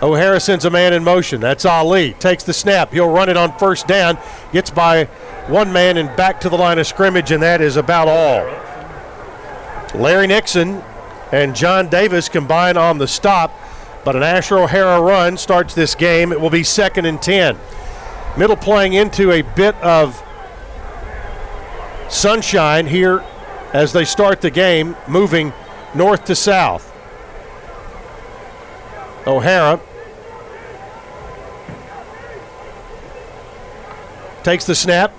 O'Hara sends a man in motion. That's Ali. Takes the snap. He'll run it on first down. Gets by one man and back to the line of scrimmage, and that is about all. Larry Nixon and John Davis combine on the stop, but an Asher O'Hara run starts this game. It will be 2nd and 10. Middle playing into a bit of sunshine here as they start the game, moving north to south. O'Hara takes the snap.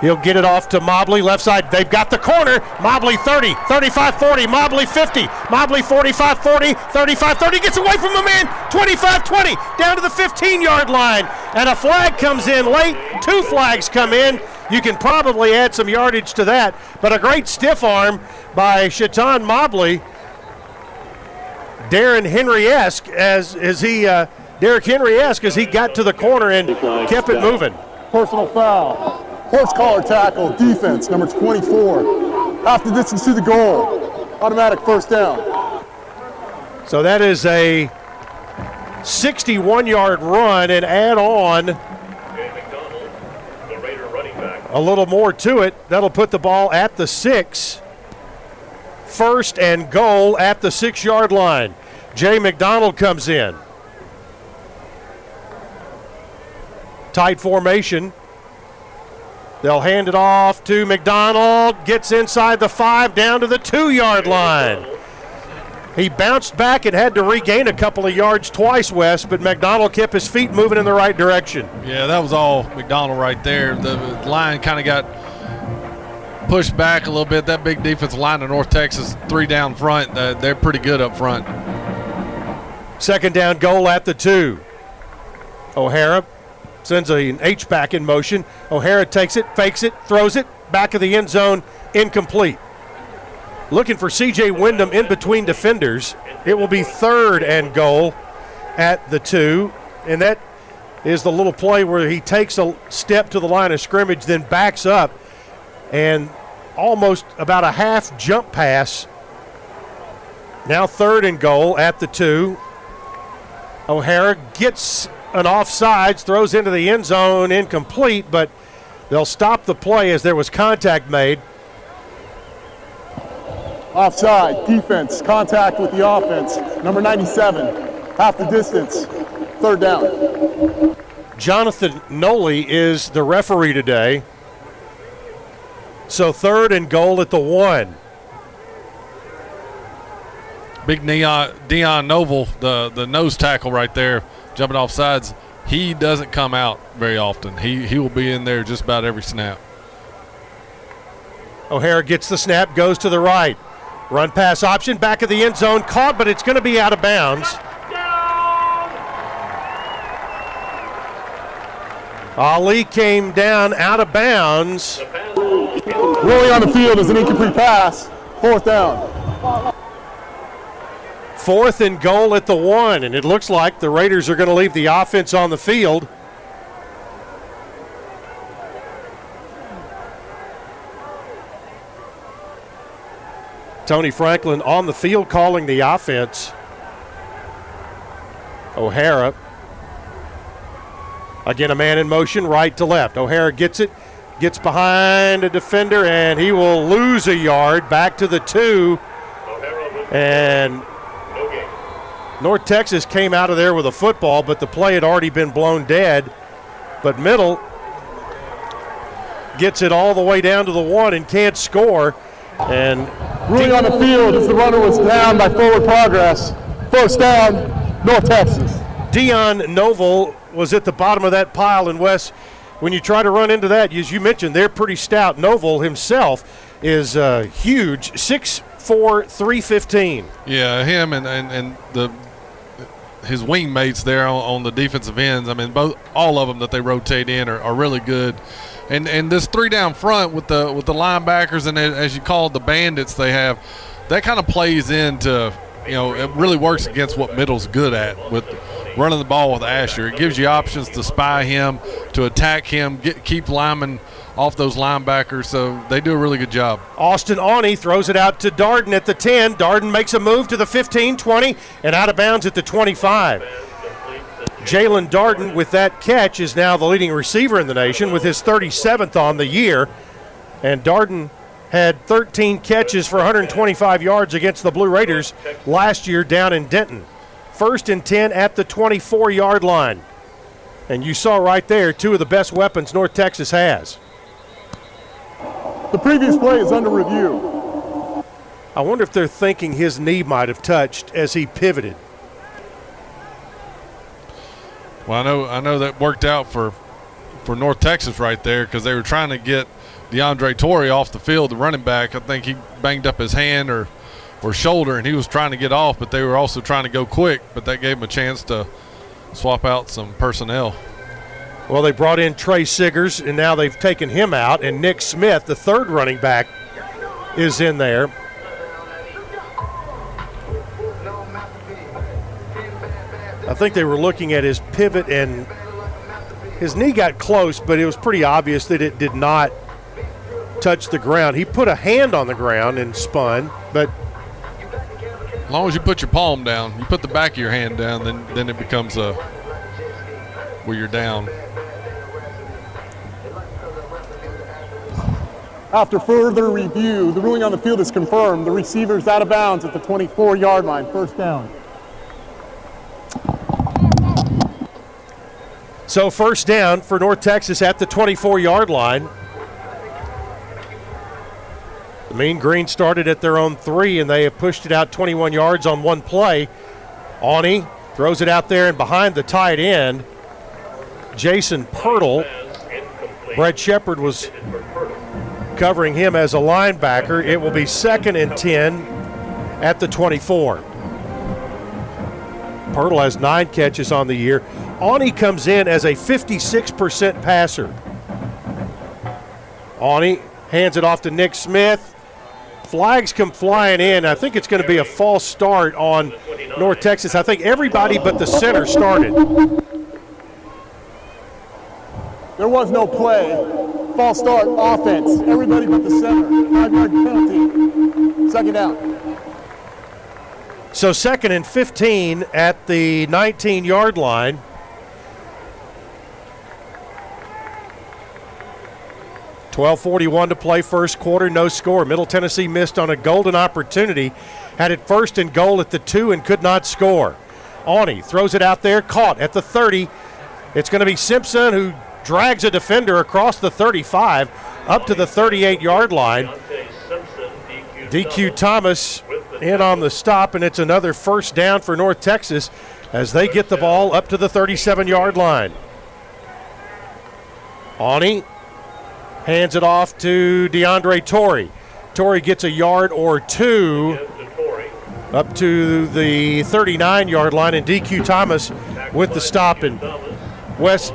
He'll get it off to Mobley, left side. They've got the corner. Mobley 30, 35, 40, Mobley 50, Mobley 45, 40, 35, 30. Gets away from the man, 25, 20, down to the 15-yard line. And a flag comes in late. 2 flags come in. You can probably add some yardage to that. But a great stiff arm by Shaton Mobley. Darren Henry-esque Derrick Henry-esque as he got to the corner and kept it moving. Personal foul. Horse collar tackle, defense, number 24. Half the distance to the goal. Automatic first down. So that is a 61-yard run and add on Jay McDonald, the Raider running back, a little more to it. That'll put the ball at the 6. 1st and goal at the 6-yard line. Jay McDonald comes in. Tight formation. They'll hand it off to McDonald. Gets inside the 5, down to the 2-yard line. He bounced back and had to regain a couple of yards twice, Wes, but McDonald kept his feet moving in the right direction. Yeah, that was all McDonald right there. The line kind of got pushed back a little bit. That big defensive line of North Texas, 3 down front, they're pretty good up front. 2nd down goal at the 2. O'Hara sends an H-back in motion. O'Hara takes it, fakes it, throws it, back of the end zone, incomplete. Looking for C.J. Windham in between defenders. It will be 3rd and goal at the 2. And that is the little play where he takes a step to the line of scrimmage, then backs up, and almost about a half jump pass. Now 3rd and goal at the 2. O'Hara gets an offsides, throws into the end zone, incomplete, but they'll stop the play as there was contact made. Offside, defense, contact with the offense. Number 97, half the distance, 3rd down. Jonathan Noley is the referee today. So 3rd and goal at the 1. Big Deion Noble, the nose tackle right there, jumping off sides. He doesn't come out very often. He will be in there just about every snap. O'Hara gets the snap, goes to the right. Run pass option, back of the end zone, caught, but it's going to be out of bounds. Touchdown! Ali came down out of bounds. Really on the field is an incomplete pass. 4th down. 4th and goal at the 1, and it looks like the Raiders are going to leave the offense on the field. Tony Franklin on the field calling the offense. O'Hara. Again, a man in motion, right to left. O'Hara gets it, gets behind a defender, and he will lose a yard, back to the 2. And North Texas came out of there with a football, but the play had already been blown dead. But Middle gets it all the way down to the 1 and can't score. And ruling on the field as the runner was down by forward progress. 1st down, North Texas. Deion Noble was at the bottom of that pile, and Wes, when you try to run into that, as you mentioned, they're pretty stout. Noble himself is huge, 6'4", 315. Yeah, him and his wingmates there on the defensive ends, I mean, all of them that they rotate in are really good. And this 3-down front with the linebackers and, as you call it, the bandits they have, that kind of plays into, you know, it really works against what Middle's good at with running the ball with Asher. It gives you options to spy him, to attack him, keep linemen off those linebackers, so they do a really good job. Austin Aune throws it out to Darden at the 10. Darden makes a move to the 15, 20, and out of bounds at the 25. Jalen Darden with that catch is now the leading receiver in the nation with his 37th on the year. And Darden had 13 catches for 125 yards against the Blue Raiders last year down in Denton. First and 10 at the 24-yard line. And you saw right there two of the best weapons North Texas has. The previous play is under review. I wonder if they're thinking his knee might have touched as he pivoted. Well, I know that worked out for North Texas right there because they were trying to get DeAndre Torrey off the field, the running back. I think he banged up his hand or shoulder, and he was trying to get off, but they were also trying to go quick, but that gave him a chance to swap out some personnel. Well, they brought in Trey Siggers, and now they've taken him out, and Nick Smith, the third running back, is in there. I think they were looking at his pivot, and his knee got close, but it was pretty obvious that it did not touch the ground. He put a hand on the ground and spun, but as long as you put your palm down, you put the back of your hand down, then it becomes a where you're down. After further review, the ruling on the field is confirmed. The receiver's out of bounds at the 24-yard line. First down. So first down for North Texas at the 24-yard line. The Mean Green started at their own three, and they have pushed it out 21 yards on one play. Aune throws it out there and behind the tight end, Jason Pirtle. Brett Shepard was covering him as a linebacker. It will be second and 10 at the 24. Pirtle has 9 catches on the year. Aune comes in as a 56% passer. Aune hands it off to Nick Smith. Flags come flying in. I think it's going to be a false start on North Texas. I think everybody but the center started. There was no play. False start, offense. Everybody but the center. 5-yard penalty. Second down. So second and 15 at the 19-yard line. .41 to play first quarter, no score. Middle Tennessee missed on a golden opportunity, had it first and goal at the 2 and could not score. Aune throws it out there, caught at the 30. It's going to be Simpson who drags a defender across the 35 up to the 38-yard line. DQ Thomas in on the stop, and it's another first down for North Texas as they get the ball up to the 37-yard line. Aune hands it off to DeAndre Torrey. Torrey gets a yard or two up to the 39-yard line, and DQ Thomas with the stop. And West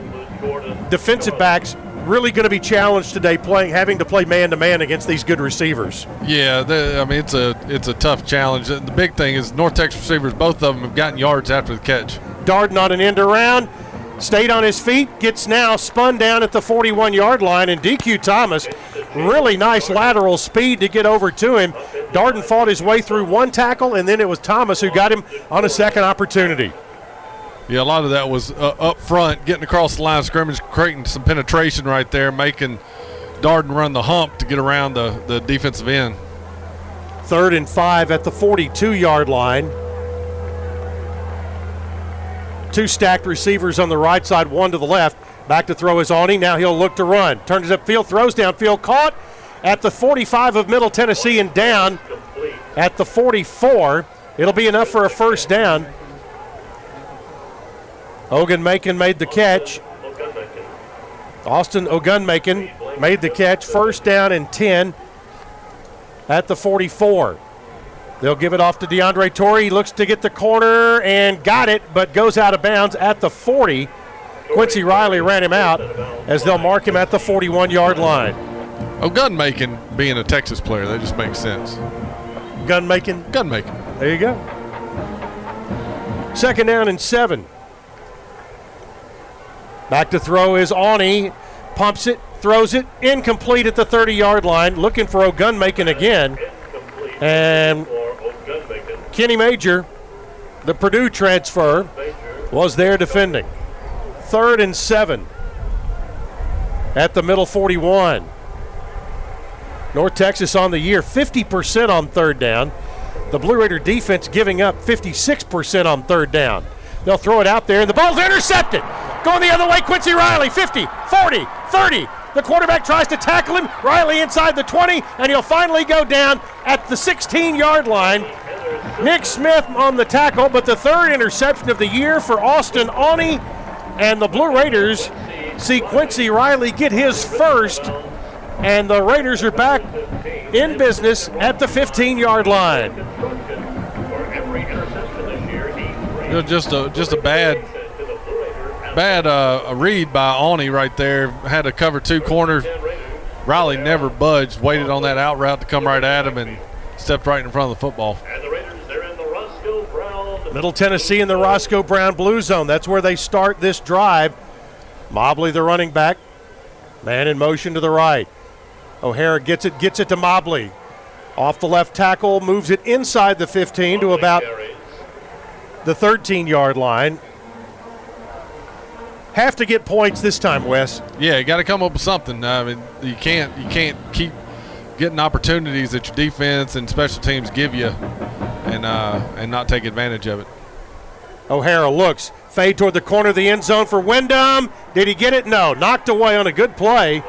defensive backs really going to be challenged today, having to play man-to-man against these good receivers. Yeah, it's a tough challenge. The big thing is North Texas receivers, both of them have gotten yards after the catch. Darden on an end around. Stayed on his feet, gets now spun down at the 41-yard line, and DQ Thomas, really nice lateral speed to get over to him. Darden fought his way through one tackle, and then it was Thomas who got him on a second opportunity. Yeah, a lot of that was up front, getting across the line of scrimmage, creating some penetration right there, making Darden run the hump to get around the defensive end. Third and 5 at the 42-yard line. Two stacked receivers on the right side, one to the left. Back to throw is Aune. Now he'll look to run. Turns upfield, throws downfield, caught at the 45 of Middle Tennessee and down at the 44. It'll be enough for a first down. Ogwumike made the catch. Austin Ogwumike made the catch. First down and 10 at the 44. They'll give it off to DeAndre Torrey. He looks to get the corner and got it, but goes out of bounds at the 40. Quincy Riley ran him out as they'll mark him at the 41-yard line. Oh, Gunmaking being a Texas player, that just makes sense. Gunmaking? Gunmaking. There you go. Second down and 7. Back to throw is Aune. Pumps it, throws it, incomplete at the 30-yard line. Looking for Ogwumike again. And Kenny Major, the Purdue transfer, was there defending. 3rd and 7 at the middle 41. North Texas on the year, 50% on third down. The Blue Raider defense giving up 56% on third down. They'll throw it out there, and the ball's intercepted. Going the other way, Quincy Riley, 50, 40, 30. The quarterback tries to tackle him. Riley inside the 20, and he'll finally go down at the 16-yard line. Nick Smith on the tackle, but the third interception of the year for Austin Aune, and the Blue Raiders see Quincy Riley get his first, and the Raiders are back in business at the 15-yard line. Just a bad read by Aune right there. Had to cover two corners. Riley never budged, waited on that out route to come right at him, and stepped right in front of the football. And the Raiders, they're in the Roscoe Brown. Middle Tennessee in the Roscoe Brown blue zone. That's where they start this drive. Mobley, the running back, man in motion to the right. O'Hara gets it to Mobley. Off the left tackle, moves it inside the 15 to about the 13-yard line. Have to get points this time, Wes. Yeah, you got to come up with something. I mean, you can't keep getting opportunities that your defense and special teams give you and not take advantage of it. O'Hara looks, fade toward the corner of the end zone for Windham. Did he get it? No, knocked away on a good play.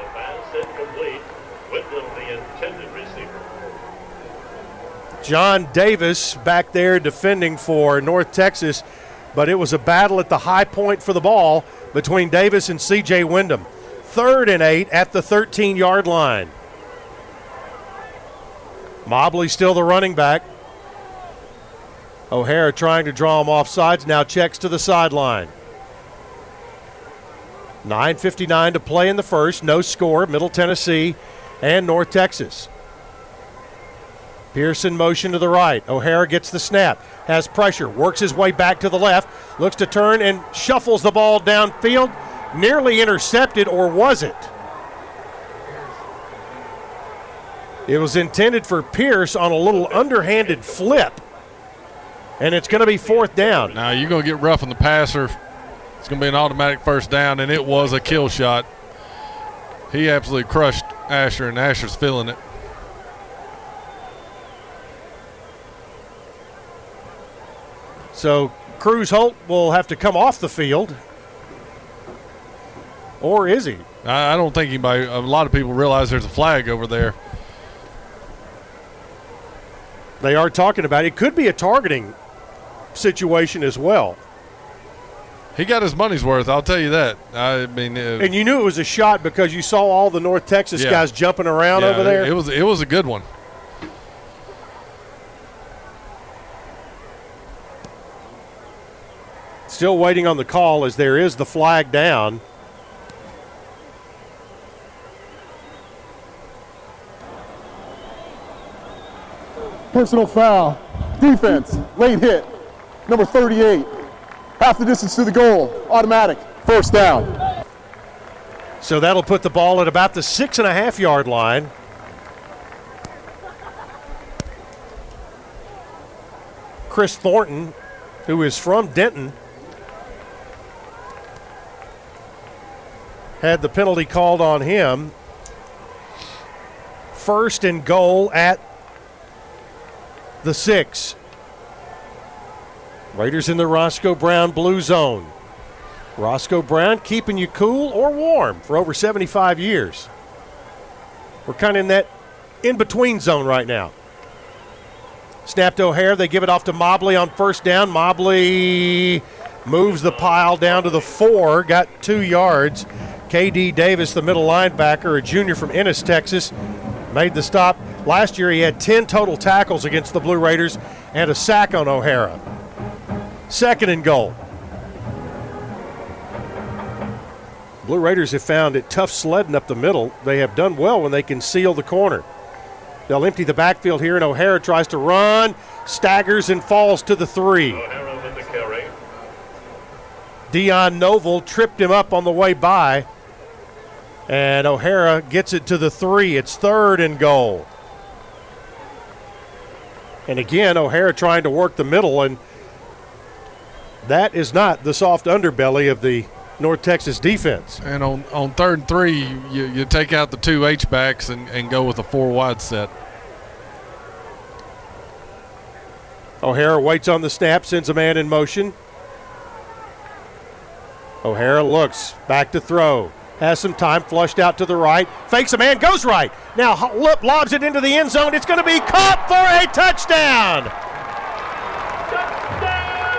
John Davis back there defending for North Texas, but it was a battle at the high point for the ball between Davis and C.J. Windham. 3rd and 8 at the 13-yard line. Mobley still the running back. O'Hara trying to draw him off sides, now checks to the sideline. 9:59 to play in the first, no score, Middle Tennessee and North Texas. Pearson motion to the right. O'Hara gets the snap, has pressure, works his way back to the left, looks to turn and shuffles the ball downfield. Nearly intercepted, or was it? It was intended for Pierce on a little underhanded flip, and it's going to be 4th down. Now you're going to get rough on the passer. It's going to be an automatic 1st down, and it was a kill shot. He absolutely crushed Asher, and Asher's feeling it. So Cruz Holt will have to come off the field, or is he? I don't think anybody. A lot of people realize there's a flag over there. They are talking about it. It could be a targeting situation as well. He got his money's worth, I'll tell you that. I mean, and you knew it was a shot because you saw all the North Texas guys jumping around over there. It was a good one. Still waiting on the call as there is the flag down. Personal foul, defense, late hit, number 38. Half the distance to the goal, automatic, 1st down. So that'll put the ball at about the 6.5 yard line. Chris Thornton, who is from Denton, had the penalty called on him. 1st and goal at the 6. Raiders in the Roscoe Brown blue zone. Roscoe Brown keeping you cool or warm for over 75 years. We're kind of in that in-between zone right now. Snap to O'Hara. They give it off to Mobley on 1st down. Mobley moves the pile down to the 4, got 2 yards. KD Davis, the middle linebacker, a junior from Ennis, Texas, made the stop. Last year he had 10 total tackles against the Blue Raiders and a sack on O'Hara. 2nd and goal. Blue Raiders have found it tough sledding up the middle. They have done well when they can seal the corner. They'll empty the backfield here, and O'Hara tries to run, staggers and falls to the 3. O'Hara with the carry. Deion Noble tripped him up on the way by, and O'Hara gets it to the 3. It's 3rd and goal. And again, O'Hara trying to work the middle, and That is not the soft underbelly of the North Texas defense. And on third and three, you take out the two H-backs and go with a four-wide set. O'Hara waits on the snap, sends a man in motion. O'Hara looks, back to throw. Has some time, flushed out to the right. Fakes a man, goes right. Now lobs it into the end zone. It's going to be caught for a touchdown.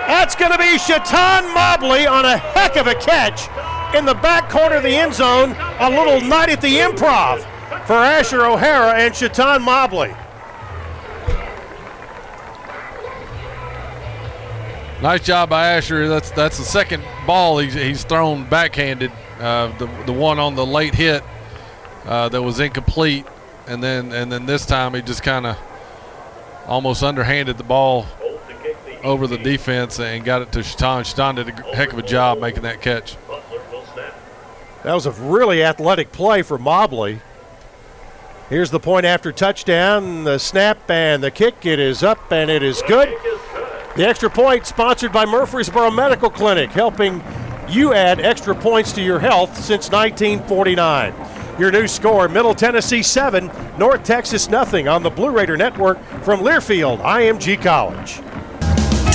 That's going to be Shaton Mobley on a heck of a catch in the back corner of the end zone. A little night at the Improv for Asher O'Hara and Shaton Mobley. Nice job by Asher. That's the second ball he's thrown backhanded. The one on the late hit that was incomplete, and then this time he just kind of almost underhanded the ball over the defense and got it to Shaton. Shaton did a heck of a job making that catch. That was a really athletic play for Mobley. Here's the point after touchdown. The snap and the kick. It is up and it is good. The extra point sponsored by Murfreesboro Medical Clinic, helping you add extra points to your health since 1949. Your new score, Middle Tennessee 7, North Texas nothing, on the Blue Raider Network from Learfield, IMG College.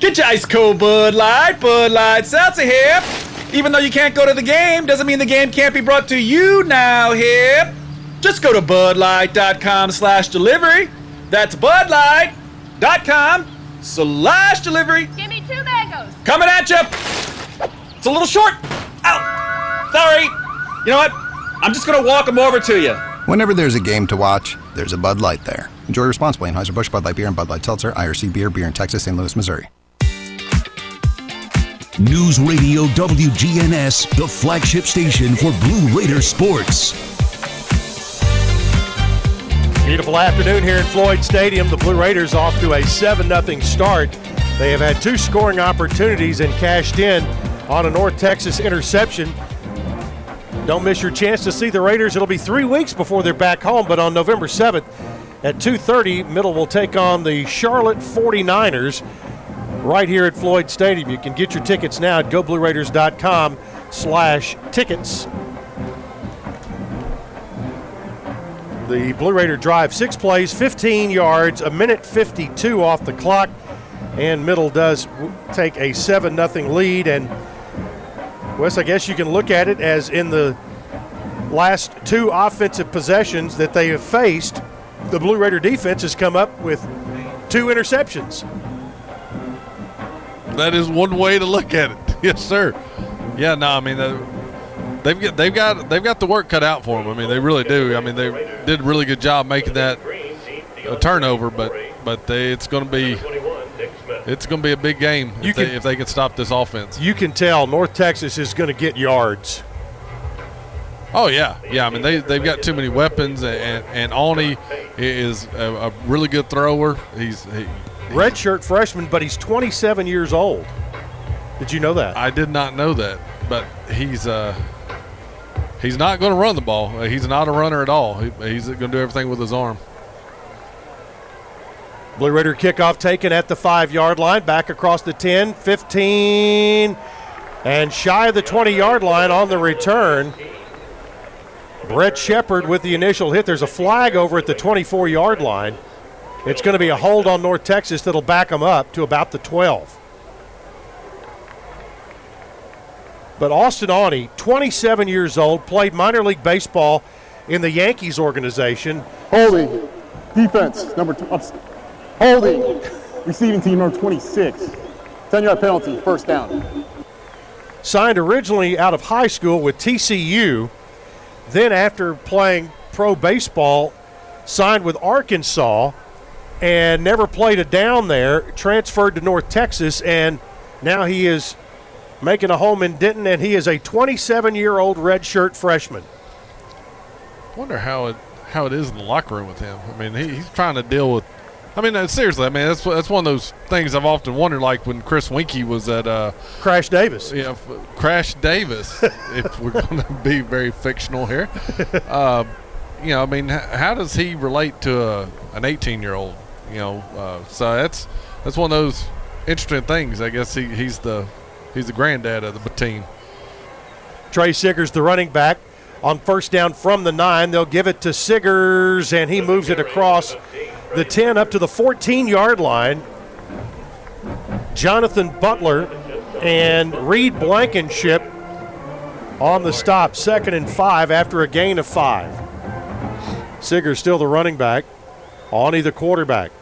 Get your ice cold Bud Light Seltzer here. Even though you can't go to the game, doesn't mean the game can't be brought to you now here. Just go to BudLight.com/delivery. That's BudLight.com/delivery. Give me 2 mangoes. Coming at you. It's a little short. Ow. Sorry. You know what? I'm just going to walk them over to you. Whenever there's a game to watch, there's a Bud Light there. Enjoy responsibly. Anheuser-Busch, Bud Light Beer, and Bud Light Seltzer, IRC Beer, Beer in Texas, St. Louis, Missouri. News Radio WGNS, the flagship station for Blue Raider sports. Beautiful afternoon here at Floyd Stadium. The Blue Raiders off to a 7-0 start. They have had 2 scoring opportunities and cashed in on a North Texas interception. Don't miss your chance to see the Raiders. It'll be 3 weeks before they're back home, but on November 7th at 2:30, Middle will take on the Charlotte 49ers. Right here at Floyd Stadium. You can get your tickets now at goblueraiders.com/tickets. The Blue Raider drive, 6 plays, 15 yards, a minute 52 off the clock, and Middle does take a 7-0 lead. And, Wes, I guess you can look at it as in the last 2 offensive possessions that they have faced, the Blue Raider defense has come up with 2 interceptions. That is one way to look at it. Yes, sir. Yeah, no, I mean, they've got the work cut out for them. I mean, they really do. I mean, they did a really good job making that a turnover, but it's going to be a big game if they can stop this offense. You can tell North Texas is going to get yards. Oh, yeah. Yeah, I mean, they've got too many weapons, and Aune is a really good thrower. Redshirt freshman, but he's 27 years old. Did you know that? I did not know that, but he's not going to run the ball. He's not a runner at all. He's going to do everything with his arm. Blue Raider kickoff taken at the 5-yard line, back across the 10, 15, and shy of the 20-yard line on the return. Brett Shepard with the initial hit. There's a flag over at the 24-yard line. It's going to be a hold on North Texas that'll back them up to about the 12. But Austin Aune, 27 years old, played minor league baseball in the Yankees organization. Holding. Defense, number 2. Holding. Receiving team, number 26. 10-yard penalty, first down. Signed originally out of high school with TCU. Then after playing pro baseball, signed with Arkansas and never played a down there, transferred to North Texas, and now he is making a home in Denton, and he is a 27-year-old redshirt freshman. Wonder how it is in the locker room with him. I mean, he's trying to deal with – I mean, seriously, I mean, that's one of those things I've often wondered, like when Chris Winkie was at Crash Davis. Yeah, Crash Davis, if we're going to be very fictional here. You know, I mean, how does he relate to an 18-year-old? You know, so that's one of those interesting things. I guess he's the granddad of the team. Trey Siggers, the running back, on first down from the 9. They'll give it to Siggers, and he moves it across the 10 up to the 14-yard line. Jonathan Butler and Reed Blankenship on the stop, 2nd and 5 after a gain of 5. Siggers still the running back. Aune the quarterback.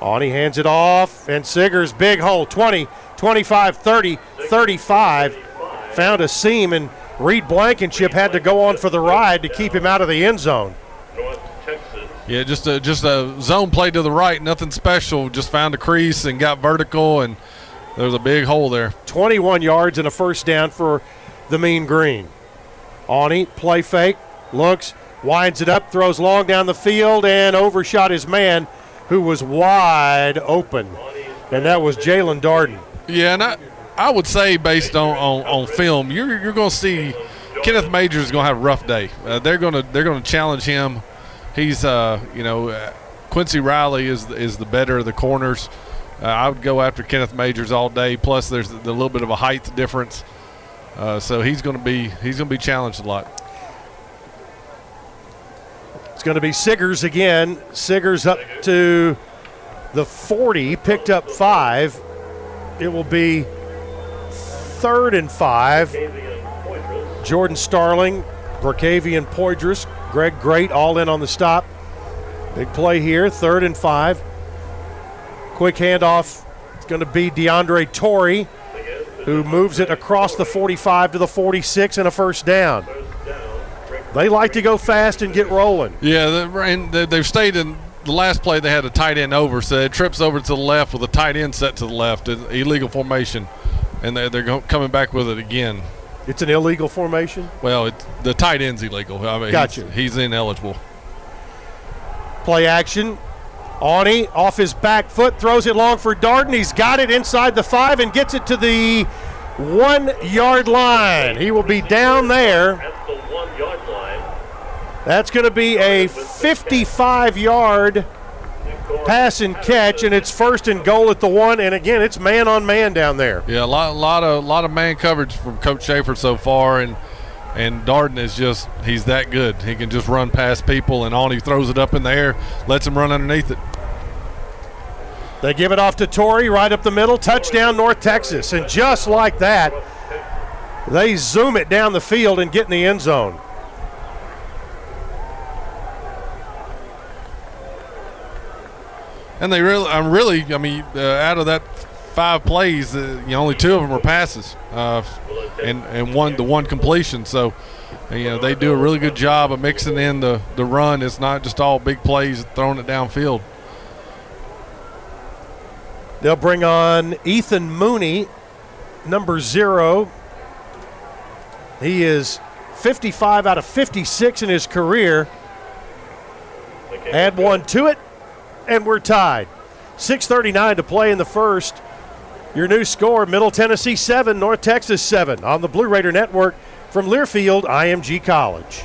Aune hands it off, and Siggers, big hole, 20, 25, 30, 35. Found a seam, and Reed Blankenship had to go on for the ride to keep him out of the end zone. Yeah, just a zone play to the right, nothing special. Just found a crease and got vertical, and there was a big hole there. 21 yards and a first down for the Mean Green. Aune, play fake, looks, winds it up, throws long down the field, and overshot his man, who was wide open. And that was Jalen Darden. Yeah, and I would say, based on film, you're going to see Kenneth Major is going to have a rough day. They're going to challenge him. He's Quincy Riley is the better of the corners. I would go after Kenneth Majors all day. Plus, there's the little bit of a height difference, so he's going to be challenged a lot. It's going to be Siggers again. Siggers up to the 40, picked up 5. It will be 3rd and 5. Jordan Starling, Bracavian Poydras, Greg Great all in on the stop. Big play here, 3rd and 5. Quick handoff. It's going to be DeAndre Torrey, who moves it across the 45 to the 46 and a first down. They like to go fast and get rolling. Yeah, and they've stayed in the last play. They had a tight end over, so it trips over to the left with a tight end set to the left, an illegal formation, and they're coming back with it again. It's an illegal formation? Well, the tight end's illegal. I mean, gotcha. He's ineligible. Play action. Aune off his back foot, throws it long for Darden. He's got it inside the 5 and gets it to the 1-yard line. He will be down there. That's going to be a 55-yard pass and catch, and it's 1st and goal at the 1. And again, it's man-on-man down there. Yeah, a lot of man coverage from Coach Schaefer so far, and Darden is he's that good. He can just run past people, and on he throws it up in the air, lets him run underneath it. They give it off to Torrey right up the middle, touchdown North Texas, and just like that, they zoom it down the field and get in the end zone. And out of that 5 plays, only 2 of them were passes, and one completion. So, they do a really good job of mixing in the run. It's not just all big plays throwing it downfield. They'll bring on Ethan Mooney, number 0. He is 55 out of 56 in his career. Add 1 to it, and we're tied. 6:39 to play in the first. Your new score, Middle Tennessee 7, North Texas 7. On the Blue Raider Network from Learfield, IMG College.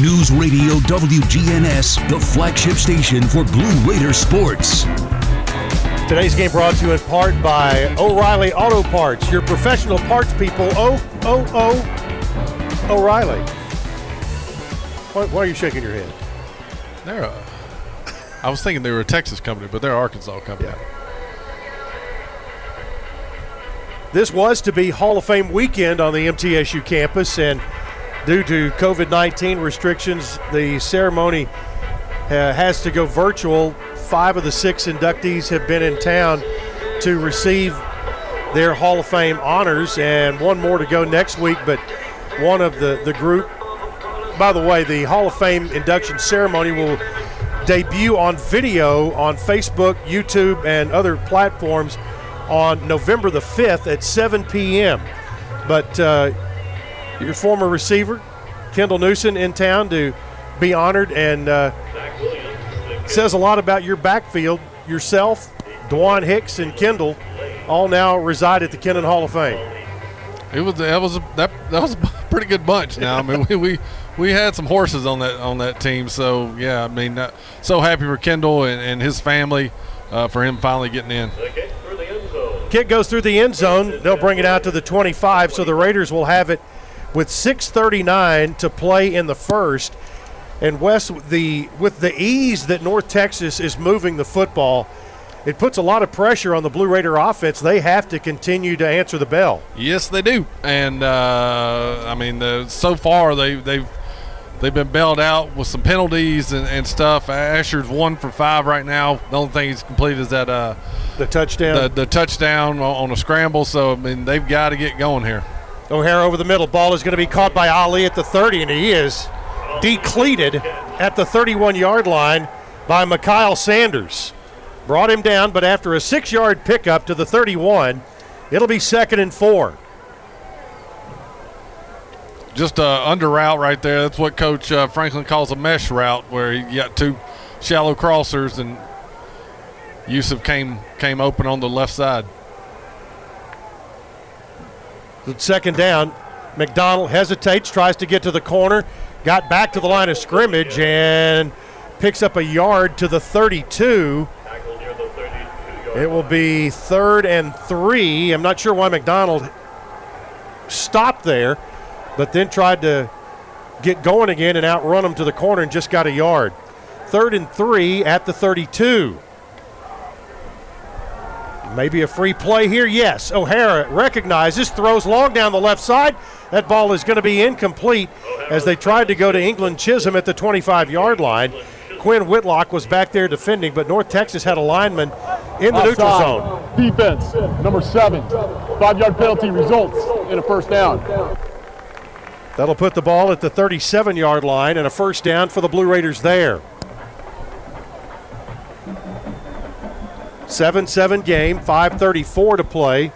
News Radio WGNS, the flagship station for Blue Raider sports. Today's game brought to you in part by O'Reilly Auto Parts, your professional parts people. O'Reilly. Why are you shaking your head? I was thinking they were a Texas company, but they're an Arkansas company. Yeah. This was to be Hall of Fame weekend on the MTSU campus, and due to COVID-19 restrictions, the ceremony has to go virtual. 5 of the 6 inductees have been in town to receive their Hall of Fame honors, and one more to go next week, but one of the group. By the way, the Hall of Fame induction ceremony will debut on video on Facebook, YouTube, and other platforms on November the 5th at 7 p.m. But your former receiver, Kendall Newsom, in town to be honored, and says a lot about your backfield. Yourself, Dwan Hicks, and Kendall all now reside at the Kennan Hall of Fame. That was a pretty good bunch. Now, I mean, we had some horses on that team. So yeah, I mean, so happy for Kendall and his family for him finally getting in. Kick goes through the end zone. They'll bring it out to the 25. So the Raiders will have it with 6:39 to play in the first. And Wes, with the ease that North Texas is moving the football, it puts a lot of pressure on the Blue Raider offense. They have to continue to answer the bell. Yes, they do. And, I mean, so far they've been bailed out with some penalties and stuff. Asher's 1 for 5 right now. The only thing he's completed is that the touchdown. The touchdown on a scramble. So, I mean, they've got to get going here. O'Hara over the middle. Ball is going to be caught by Ali at the 30, and he is decleated at the 31-yard line by Mikhail Sanders. Brought him down, but after a 6-yard pickup to the 31, it'll be 2nd and 4. Just an under route right there. That's what Coach Franklin calls a mesh route, where he got 2 shallow crossers, and Yusuf came open on the left side. Second down, McDonald hesitates, tries to get to the corner, got back to the line of scrimmage, and picks up a yard to the 32. It will be 3rd and 3. I'm not sure why McDonald stopped there, but then tried to get going again and outrun him to the corner and just got a yard. 3rd and 3 at the 32. Maybe a free play here, yes. O'Hara recognizes, throws long down the left side. That ball is going to be incomplete as they tried to go to England Chisholm at the 25-yard line. Quinn Whitlock was back there defending, but North Texas had a lineman in the offside. Neutral zone. Defense, number 7. 5-yard penalty results in a first down. That'll put the ball at the 37-yard line and a first down for the Blue Raiders there. 7-7 game, 5:34 to play,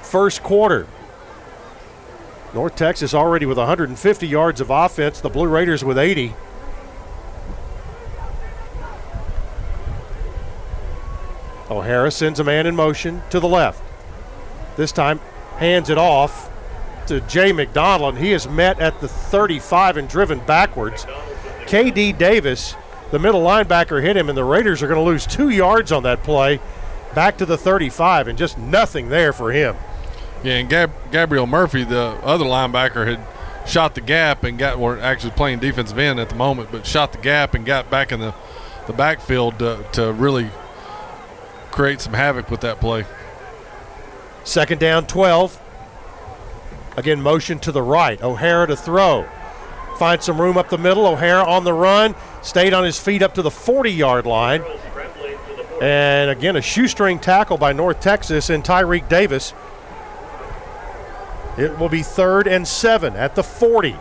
first quarter. North Texas already with 150 yards of offense. The Blue Raiders with 80. O'Hara sends a man in motion to the left. This time hands it off to Jay McDonald. He is met at the 35 and driven backwards. K.D. Davis, the middle linebacker, hit him, and the Raiders are going to lose 2 yards on that play. Back to the 35, and just nothing there for him. Yeah, and Gabriel Murphy, the other linebacker, had shot the gap and got – we're actually playing defensive end at the moment, but shot the gap and got back in the backfield to really create some havoc with that play. Second down, 12. Again, motion to the right. O'Hara to throw. Finds some room up the middle. O'Hara on the run. Stayed on his feet up to the 40-yard line. And, again, a shoestring tackle by North Texas and Tyreek Davis. It will be 3rd and 7 at the 40.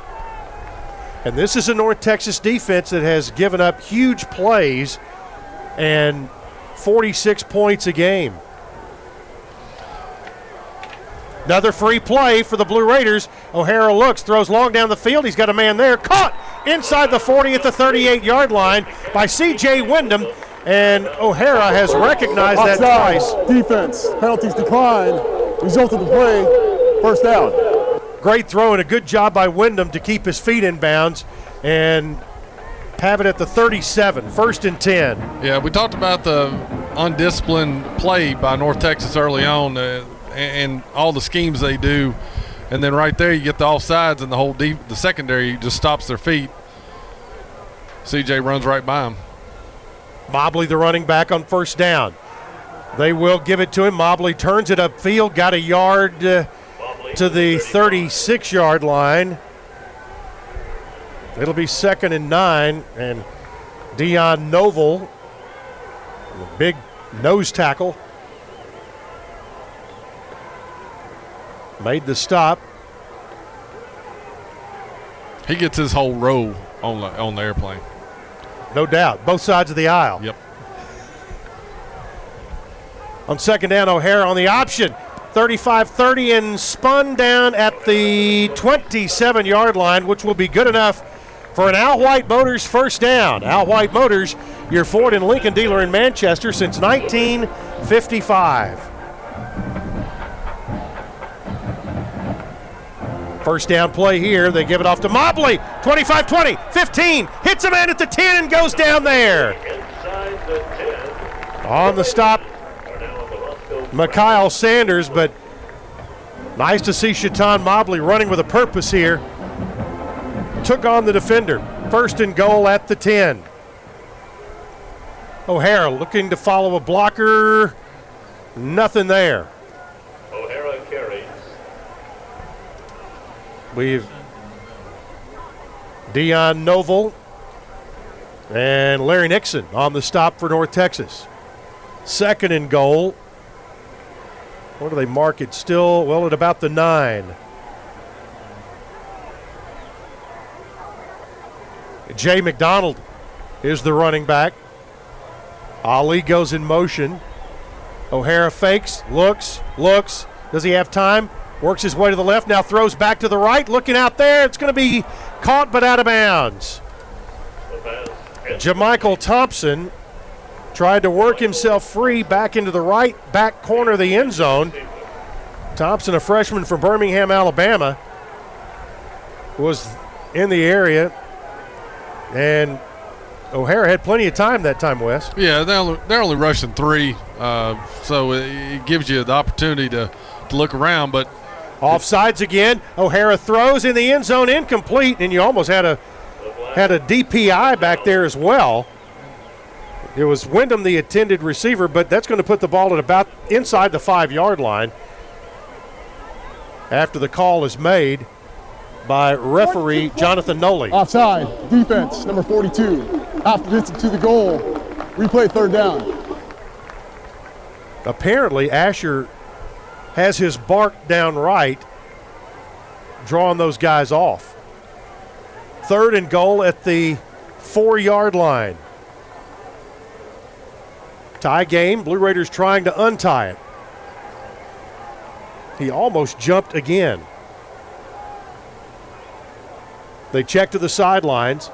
And this is a North Texas defense that has given up huge plays and 46 points a game. Another free play for the Blue Raiders. O'Hara looks, throws long down the field. He's got a man there. Caught inside the 40 at the 38-yard line by C.J. Windham. And O'Hara has recognized that twice. Defense, penalties decline, result of the play, first down. Great throw and a good job by Windham to keep his feet in bounds and have it at the 37, 1st and 10. Yeah, we talked about the undisciplined play by North Texas early on. And all the schemes they do, and then right there you get the offsides and the whole deep the secondary just stops their feet. CJ runs right by him. Mobley, the running back, on first down. They will give it to him. Mobley turns it upfield, got a yard to the 36-yard line. It'll be 2nd and 9, and Deion Noble, the big nose tackle, made the stop. He gets his whole row on the airplane. No doubt. Both sides of the aisle. Yep. On second down, O'Hara on the option. 35-30 and spun down at the 27-yard line, which will be good enough for an Al White Motors first down. Al White Motors, your Ford and Lincoln dealer in Manchester since 1955. First down play here. They give it off to Mobley. 25-20, 15. Hits a man at the 10 and goes down there. On the stop, Mikhail Sanders, but nice to see Shaton Mobley running with a purpose here. Took on the defender. 1st and goal at the 10. O'Hara looking to follow a blocker. Nothing there. We've Deion Noble and Larry Nixon on the stop for North Texas. 2nd and goal. What do they mark it still? Well, at about the 9. Jay McDonald is the running back. Ali goes in motion. O'Hara fakes, looks. Does he have time? Works his way to the left, now throws back to the right. Looking out there, it's going to be caught but out of bounds. Jamichael Thompson tried to work himself free back into the right back corner of the end zone. Thompson, a freshman from Birmingham, Alabama, was in the area. And O'Hara had plenty of time that time, Wes. Yeah, they're only rushing 3, so it gives you the opportunity to look around, but offsides again. O'Hara throws in the end zone, incomplete, and you almost had a DPI back there as well. It was Windham, the intended receiver, but that's going to put the ball at about inside the 5-yard line after the call is made by referee Jonathan Noley. Offside, defense, number 42. After distance to the goal, replay 3rd down. Apparently, Asher has his bark down right, drawing those guys off. 3rd and goal at the 4-yard line. Tie game. Blue Raiders trying to untie it. He almost jumped again. They check to the sidelines.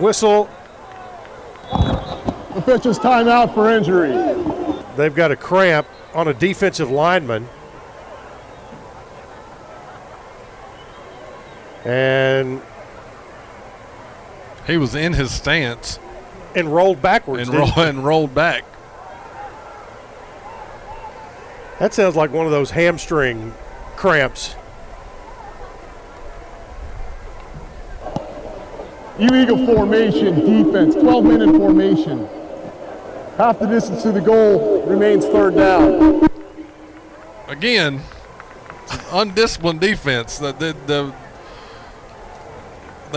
Whistle. The pitcher's timeout for injury. They've got a cramp on a defensive lineman. And he was in his stance. And rolled backwards. And rolled back. That sounds like one of those hamstring cramps. U-Eagle formation defense, 12-minute formation. Half the distance to the goal remains third down. Again, it's an undisciplined defense. They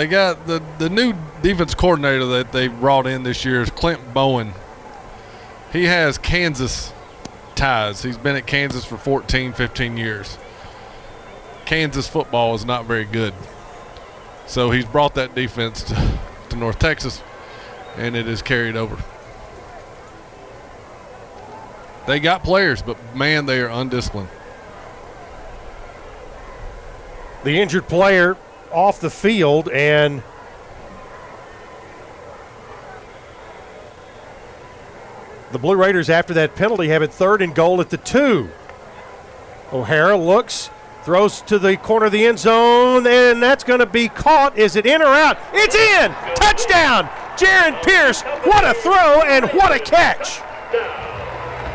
got the new defense coordinator that they brought in this year is Clint Bowen. He has Kansas ties. He's been at Kansas for 14, 15 years. Kansas football is not very good. So he's brought that defense to North Texas, and it is carried over. They got players, but, man, they are undisciplined. The injured player off the field, and the Blue Raiders, after that penalty, have it third and goal at the 2. O'Hara looks, throws to the corner of the end zone, and that's going to be caught. Is it in or out? It's in! Touchdown! Jaron Pierce, what a throw and what a catch!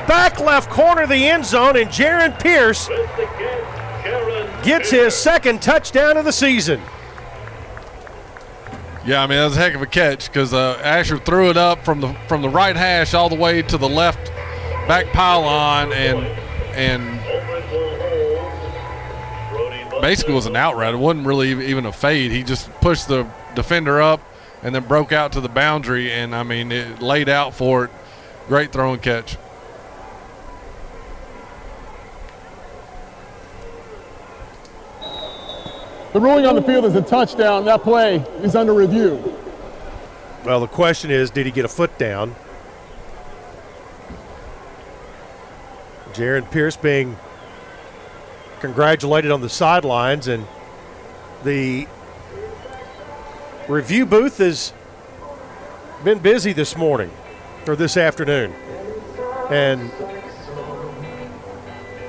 Back left corner of the end zone, and Jaron Pierce gets his second touchdown of the season. Yeah, I mean, that was a heck of a catch because Asher threw it up from the right hash all the way to the left back pylon, and basically was an out route. It wasn't really even a fade. He just pushed the defender up and then broke out to the boundary, and, I mean, it laid out for it. Great throw and catch. The ruling on the field is a touchdown. That play is under review. Well, the question is, did he get a foot down? Jaron Pierce being congratulated on the sidelines, and the review booth has been busy this morning, or this afternoon. And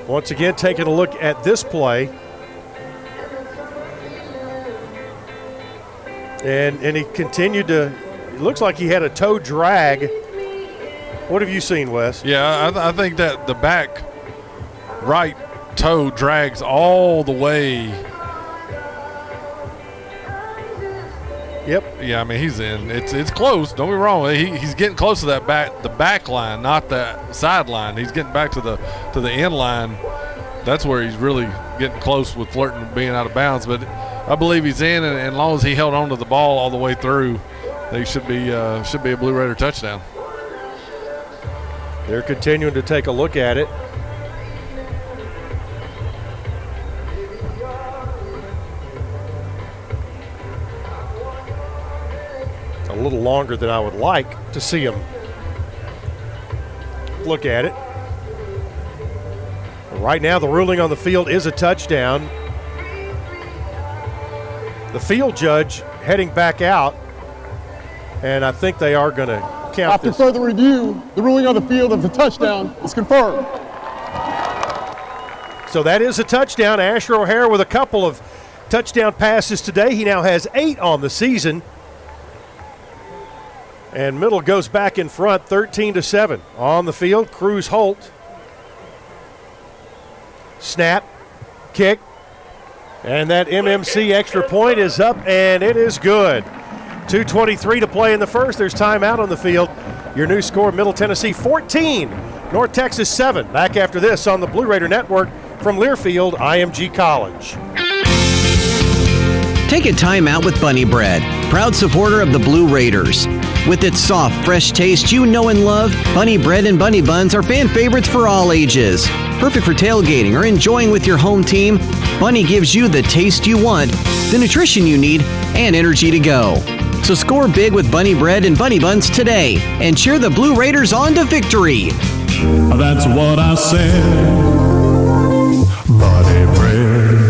once again, taking a look at this play, And he continued to – it looks like he had a toe drag. What have you seen, Wes? Yeah, I think that the back right toe drags all the way. Yep. Yeah, I mean, he's in. It's close. Don't be wrong. He's getting close to that back line, not the sideline. He's getting back to the end line. That's where he's really getting close with flirting with being out of bounds. But I believe he's in, and as long as he held on to the ball all the way through, they should be a Blue Raider touchdown. They're continuing to take a look at it. A little longer than I would like to see him look at it. Right now, the ruling on the field is a touchdown. The field judge heading back out, and I think they are going to count after this. Further review, the ruling on the field of the touchdown is confirmed. So that is a touchdown. Asher O'Hara with a couple of touchdown passes today. He now has 8 on the season. And Middle goes back in front, 13-7. On the field, Cruz Holt. Snap, kick. And that MMC extra point is up, and it is good. 2:23 to play in the first. There's timeout on the field. Your new score, Middle Tennessee 14, North Texas 7. Back after this on the Blue Raider Network from Learfield, IMG College. Take a time out with Bunny Bread, proud supporter of the Blue Raiders. With its soft, fresh taste you know and love, Bunny Bread and Bunny Buns are fan favorites for all ages. Perfect for tailgating or enjoying with your home team, Bunny gives you the taste you want, the nutrition you need, and energy to go. So score big with Bunny Bread and Bunny Buns today and cheer the Blue Raiders on to victory. That's what I said. Bunny Bread.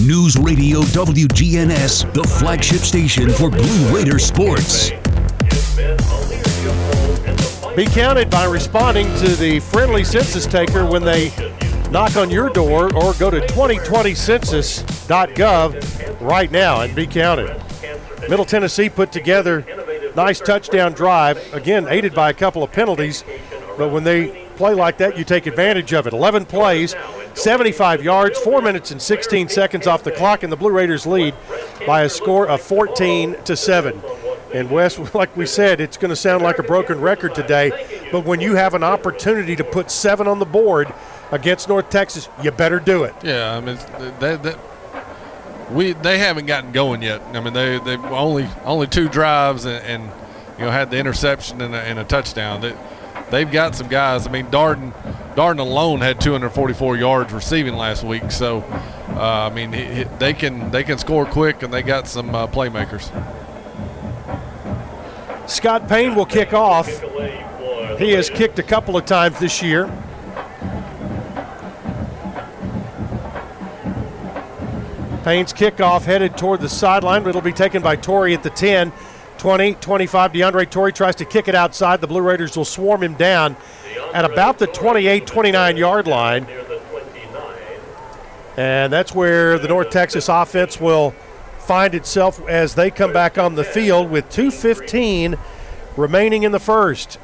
News Radio WGNS, the flagship station for Blue Raider sports. Be counted by responding to the friendly census taker when they knock on your door, or go to 2020census.gov right now and be counted. Middle Tennessee put together a nice touchdown drive, again aided by a couple of penalties, but when they play like that, you take advantage of it. 11 plays. 75 yards, 4 minutes and 16 seconds off the clock, and the Blue Raiders lead by a score of 14-7. And Wes, like we said, it's going to sound like a broken record today, but when you have an opportunity to put 7 on the board against North Texas, you better do it. Yeah, I mean, they haven't gotten going yet. I mean, they've only two drives and you know, had the interception and a touchdown. They've got some guys. I mean, Darden alone had 244 yards receiving last week. So, I mean, they can score quick, and they got some playmakers. Scott Payne will kick off. He has kicked a couple of times this year. Payne's kickoff headed toward the sideline, but it'll be taken by Torrey at the 10. 20, 25, DeAndre Torrey tries to kick it outside. The Blue Raiders will swarm him down at about the 28, 29-yard line. And that's where the North Texas offense will find itself as they come back on the field with 2:15 remaining in the first.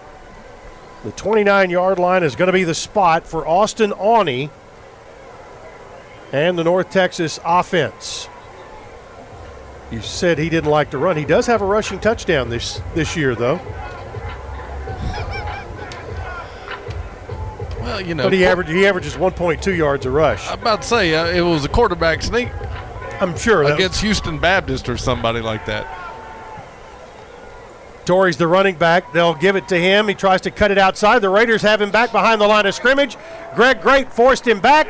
The 29-yard line is going to be the spot for Austin Aune and the North Texas offense. You said he didn't like to run. He does have a rushing touchdown this year, though. Well, you know. But he averages 1.2 yards a rush. I'm about to say, it was a quarterback sneak. I'm sure. Against Houston Baptist or somebody like that. Torrey's the running back. They'll give it to him. He tries to cut it outside. The Raiders have him back behind the line of scrimmage. Greg Great forced him back.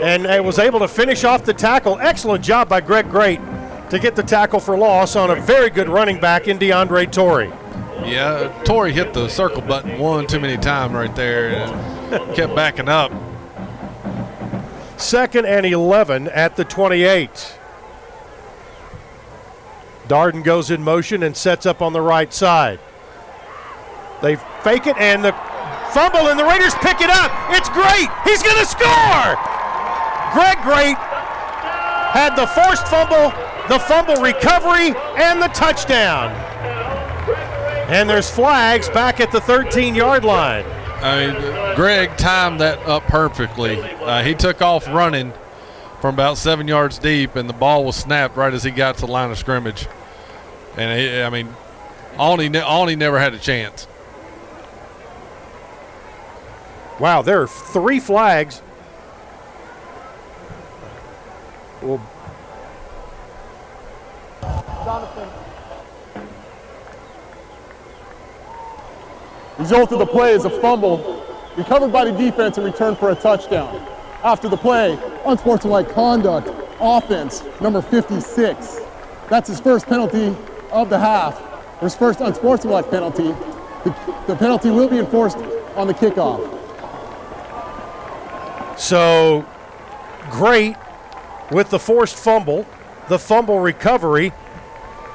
And it was able to finish off the tackle. Excellent job by Greg Great to get the tackle for loss on a very good running back in DeAndre Torrey. Yeah, Torrey hit the circle button one too many times right there and kept backing up. 2nd and 11 at the 28. Darden goes in motion and sets up on the right side. They fake it and the fumble, and the Raiders pick it up. It's Great. He's going to score. Greg Great had the forced fumble, the fumble recovery, and the touchdown. And there's flags back at the 13-yard line. I mean, Greg timed that up perfectly. He took off running from about 7 yards deep, and the ball was snapped right as he got to the line of scrimmage. And, Aune never had a chance. Wow, there are 3 flags. Well, Jonathan. Result of the play is a fumble recovered by the defense and returned for a touchdown. After the play, unsportsmanlike conduct, offense, number 56. That's his first penalty of the half, or his first unsportsmanlike penalty. The penalty will be enforced on the kickoff. So, Great. With the forced fumble, the fumble recovery,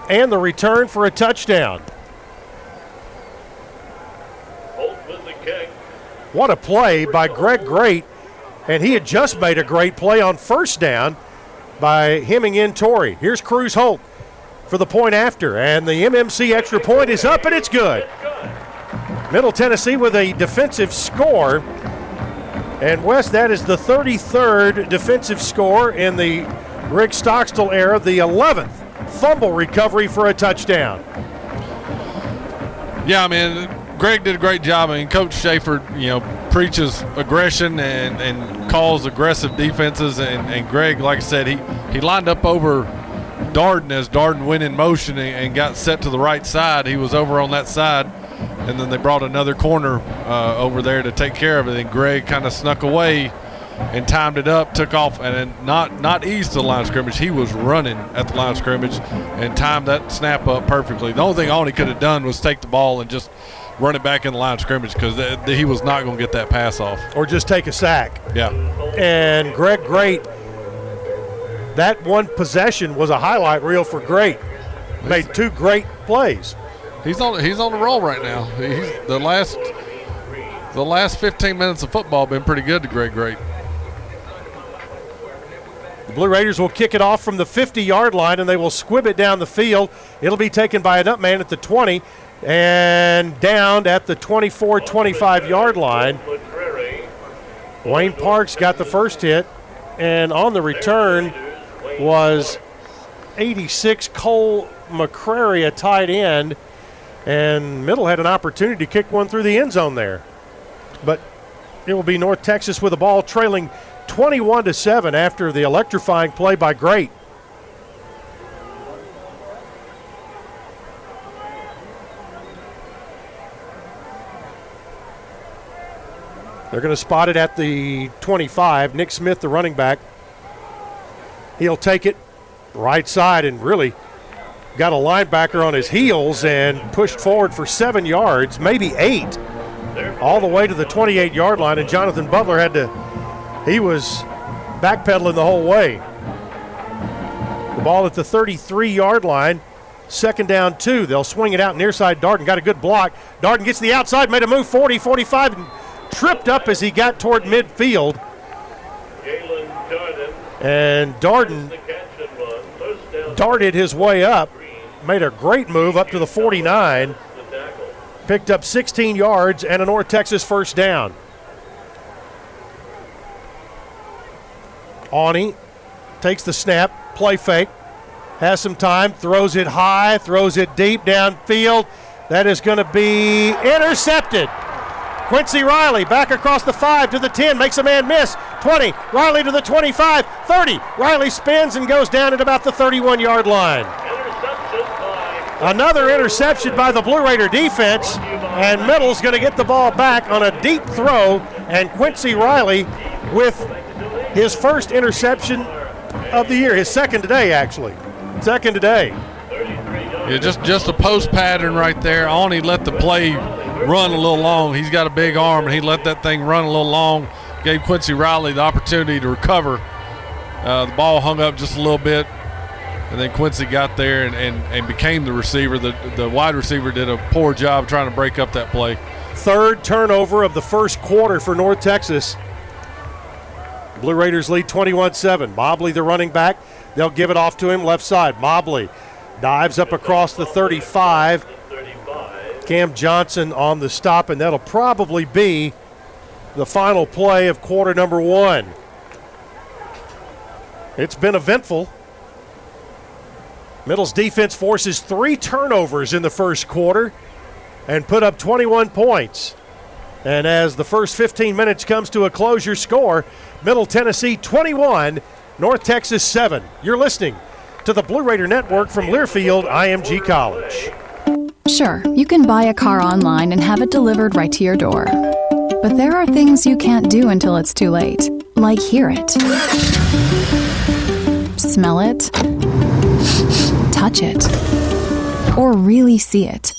and the return for a touchdown. What a play by Greg Great and he had just made a great play on first down by hemming in Torrey. Here's Cruz Holt for the point after, and the MMC extra point is up, and it's good. Middle Tennessee with a defensive score. And, Wes, that is the 33rd defensive score in the Rick Stockstill era, the 11th fumble recovery for a touchdown. Yeah, I mean, Greg did a great job. I mean, Coach Schaefer, you know, preaches aggression and calls aggressive defenses. And Greg, like I said, he lined up over Darden as Darden went in motion and got set to the right side. He was over on that side. And then they brought another corner over there to take care of it. And Greg kind of snuck away and timed it up, took off, and then not east to the line of scrimmage. He was running at the line of scrimmage and timed that snap up perfectly. The only thing Aune could have done was take the ball and just run it back in the line of scrimmage because he was not going to get that pass off. Or just take a sack. Yeah. And Greg Great, that one possession was a highlight reel for Great. Made two great plays. He's on the roll right now. The last 15 minutes of football been pretty good to Greg Great. The Blue Raiders will kick it off from the 50-yard line, and they will squib it down the field. It'll be taken by an up man at the 20 and downed at the 24, 25-yard line. Wayne Parks got the first hit, and on the return was 86 Cole McCrary, a tight end. And Middle had an opportunity to kick one through the end zone there. But it will be North Texas with the ball, trailing 21-7 after the electrifying play by Great. They're going to spot it at the 25. Nick Smith, the running back. He'll take it right side and really got a linebacker on his heels and pushed forward for 7 yards, maybe 8, all the way to the 28-yard line. And Jonathan Butler he was backpedaling the whole way. The ball at the 33-yard line, second down 2. They'll swing it out near side. Darden got a good block. Darden gets the outside, made a move, 40, 45, and tripped up as he got toward midfield. And Darden darted his way up. Made a great move up to the 49, picked up 16 yards and a North Texas first down. Aune takes the snap, play fake, has some time, throws it high, throws it deep downfield. That is going to be intercepted. Quincy Riley back across the 5 to the 10, makes a man miss. 20, Riley to the 25, 30. Riley spins and goes down at about the 31-yard line. Another interception by the Blue Raider defense, and Middle's going to get the ball back on a deep throw, and Quincy Riley with his first interception of the year, his second today actually. Second today. Yeah, just a post pattern right there. Aune let the play run a little long. He's got a big arm, and he let that thing run a little long. Gave Quincy Riley the opportunity to recover. The ball hung up just a little bit, and then Quincy got there and became the receiver. The wide receiver did a poor job trying to break up that play. Third turnover of the first quarter for North Texas. Blue Raiders lead 21-7. Mobley, the running back, they'll give it off to him left side. Mobley dives up across the 35. Cam Johnson on the stop, and that'll probably be the final play of quarter number 1. It's been eventful. Middle's defense forces 3 turnovers in the first quarter and put up 21 points. And as the first 15 minutes comes to a close, your score, Middle Tennessee 21, North Texas 7. You're listening to the Blue Raider Network from Learfield IMG College. Sure, you can buy a car online and have it delivered right to your door. But there are things you can't do until it's too late, like hear it, smell it, touch it, or really see it.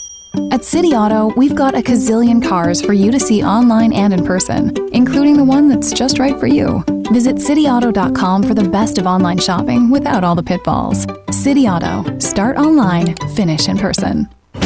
At City Auto, we've got a gazillion cars for you to see online and in person, including the one that's just right for you. Visit cityauto.com for the best of online shopping without all the pitfalls. City Auto. Start online, finish in person.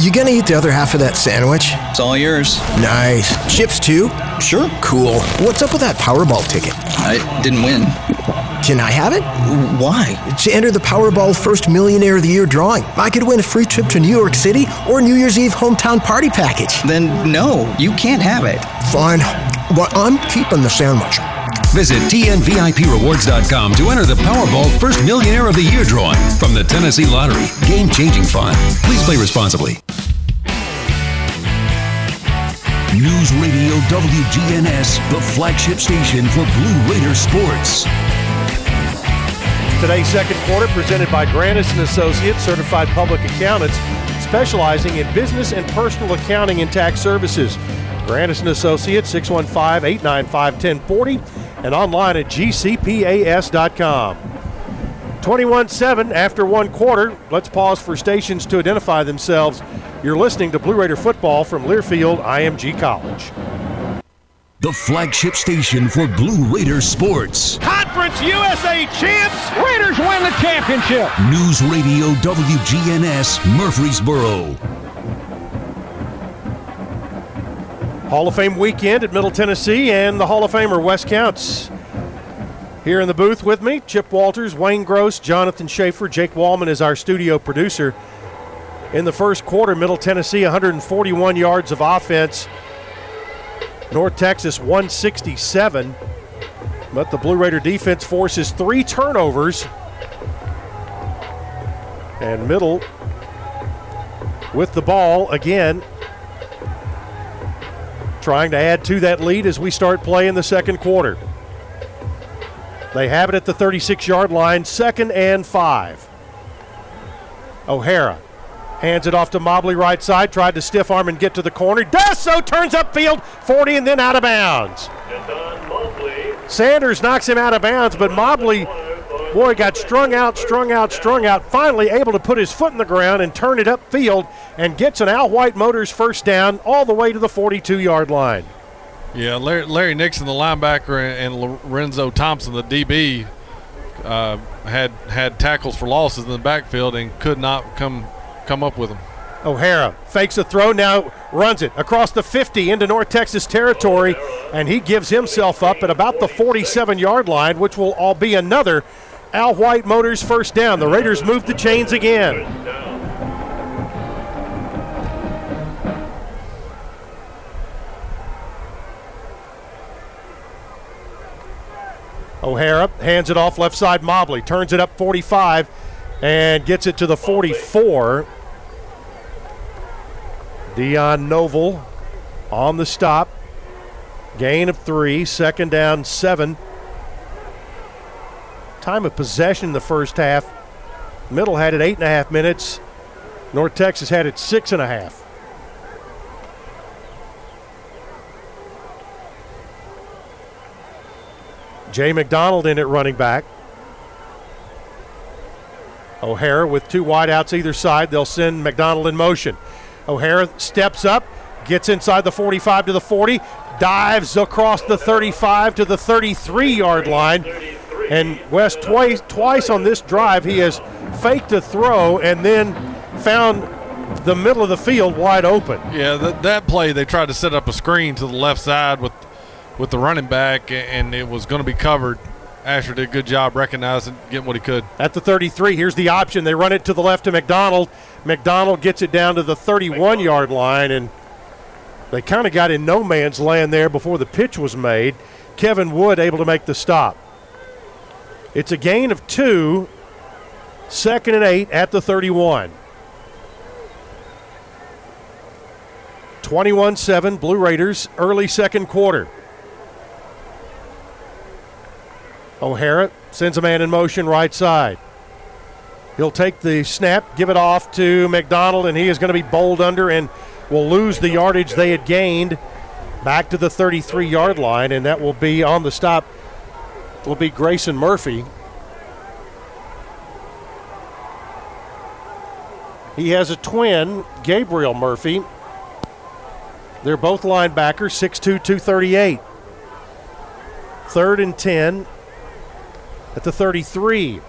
You gonna eat the other half of that sandwich? It's all yours. Nice. Chips too? Sure. Cool. What's up with that Powerball ticket? I didn't win. Can I have it? Why? To enter the Powerball First Millionaire of the Year drawing. I could win a free trip to New York City or New Year's Eve hometown party package. Then no, you can't have it. Fine. But I'm keeping the sandwich. Visit tnviprewards.com to enter the Powerball First Millionaire of the Year drawing from the Tennessee Lottery. Game-changing fun. Please play responsibly. News Radio WGNS, the flagship station for Blue Raider sports. Today's second quarter presented by Grandis & Associates, certified public accountants, specializing in business and personal accounting and tax services. Grandis & Associates, 615-895-1040. And online at gcpas.com. 21-7 after one quarter. Let's pause for stations to identify themselves. You're listening to Blue Raider football from Learfield IMG College. The flagship station for Blue Raider sports. Conference USA champs. Raiders win the championship. News Radio WGNS, Murfreesboro. Hall of Fame weekend at Middle Tennessee and the Hall of Famer Wes Counts. Here in the booth with me, Chip Walters, Wayne Gross, Jonathan Schaefer, Jake Wallman is our studio producer. In the first quarter, Middle Tennessee 141 yards of offense. North Texas 167. But the Blue Raider defense forces three turnovers. And Middle with the ball again, trying to add to that lead as we start play in the second quarter. They have it at the 36-yard line, 2nd and 5. O'Hara hands it off to Mobley right side, tried to stiff arm and get to the corner. Does so, turns upfield, 40 and then out of bounds. Sanders knocks him out of bounds, but Mobley, boy, got strung out. Finally able to put his foot in the ground and turn it upfield and gets an Al White Motors first down all the way to the 42-yard line. Yeah, Larry Nixon, the linebacker, and Lorenzo Thompson, the DB, had tackles for losses in the backfield and could not come up with them. O'Hara fakes a throw, now runs it across the 50 into North Texas territory, and he gives himself up at about the 47-yard line, which will all be another Al White Motors first down. The Raiders move the chains again. O'Hara hands it off left side. Mobley turns it up 45 and gets it to the 44. Deion Noble on the stop. Gain of 3, 2nd down 7. Time of possession in the first half. Middle had it 8.5 minutes. North Texas had it 6.5. Jay McDonald in at running back. O'Hara with two wideouts either side. They'll send McDonald in motion. O'Hara steps up, gets inside the 45 to the 40, dives across the 35 to the 33-yard line. And West twice on this drive, he has faked a throw and then found the middle of the field wide open. Yeah, that play, they tried to set up a screen to the left side with the running back, and it was going to be covered. Asher did a good job recognizing, getting what he could. At the 33, here's the option. They run it to the left to McDonald. McDonald gets it down to the 31-yard line, and they kind of got in no man's land there before the pitch was made. Kevin Wood able to make the stop. It's a gain of 2, 2nd and 8 at the 31. 21-7, Blue Raiders, early second quarter. O'Hara sends a man in motion right side. He'll take the snap, give it off to McDonald, and he is going to be bowled under and will lose the yardage they had gained back to the 33-yard line, and that will be on the stop. Will be Grayson Murphy. He has a twin, Gabriel Murphy. They're both linebackers, 6'2", 238. 3rd and 10 at the 33.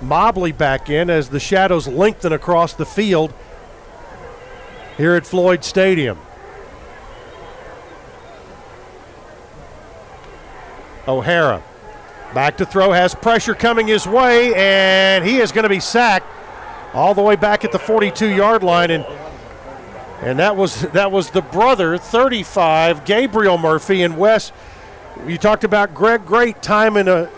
Mobley back in as the shadows lengthen across the field here at Floyd Stadium. O'Hara back to throw, has pressure coming his way, and he is going to be sacked all the way back at the 42-yard line. And that was the brother, 35, Gabriel Murphy. And Wes, you talked about Greg Great timing a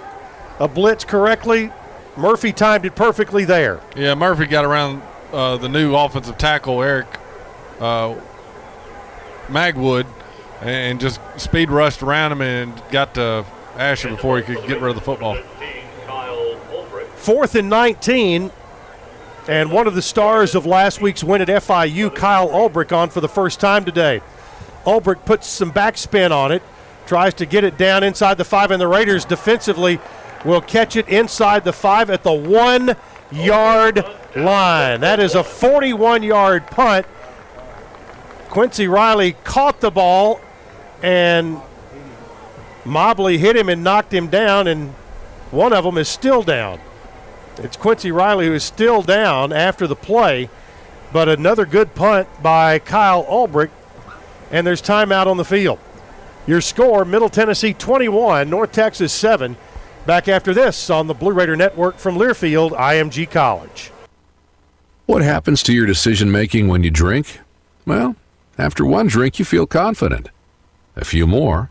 blitz correctly. Murphy timed it perfectly there. Yeah, Murphy got around the new offensive tackle, Eric Magwood, and just speed rushed around him and got to Asher before he could get rid of the football. 4th and 19, and one of the stars of last week's win at FIU, Kyle Ulbricht, on for the first time today. Ulbricht puts some backspin on it, tries to get it down inside the 5, and the Raiders defensively will catch it inside the 5 at the 1-yard line. That is a 41-yard punt. Quincy Riley caught the ball, and Mobley hit him and knocked him down, and one of them is still down. It's Quincy Riley who is still down after the play, but another good punt by Kyle Ulbricht, and there's timeout on the field. Your score, Middle Tennessee 21, North Texas 7. Back after this on the Blue Raider Network from Learfield, IMG College. What happens to your decision-making when you drink? Well, after one drink, you feel confident. A few more,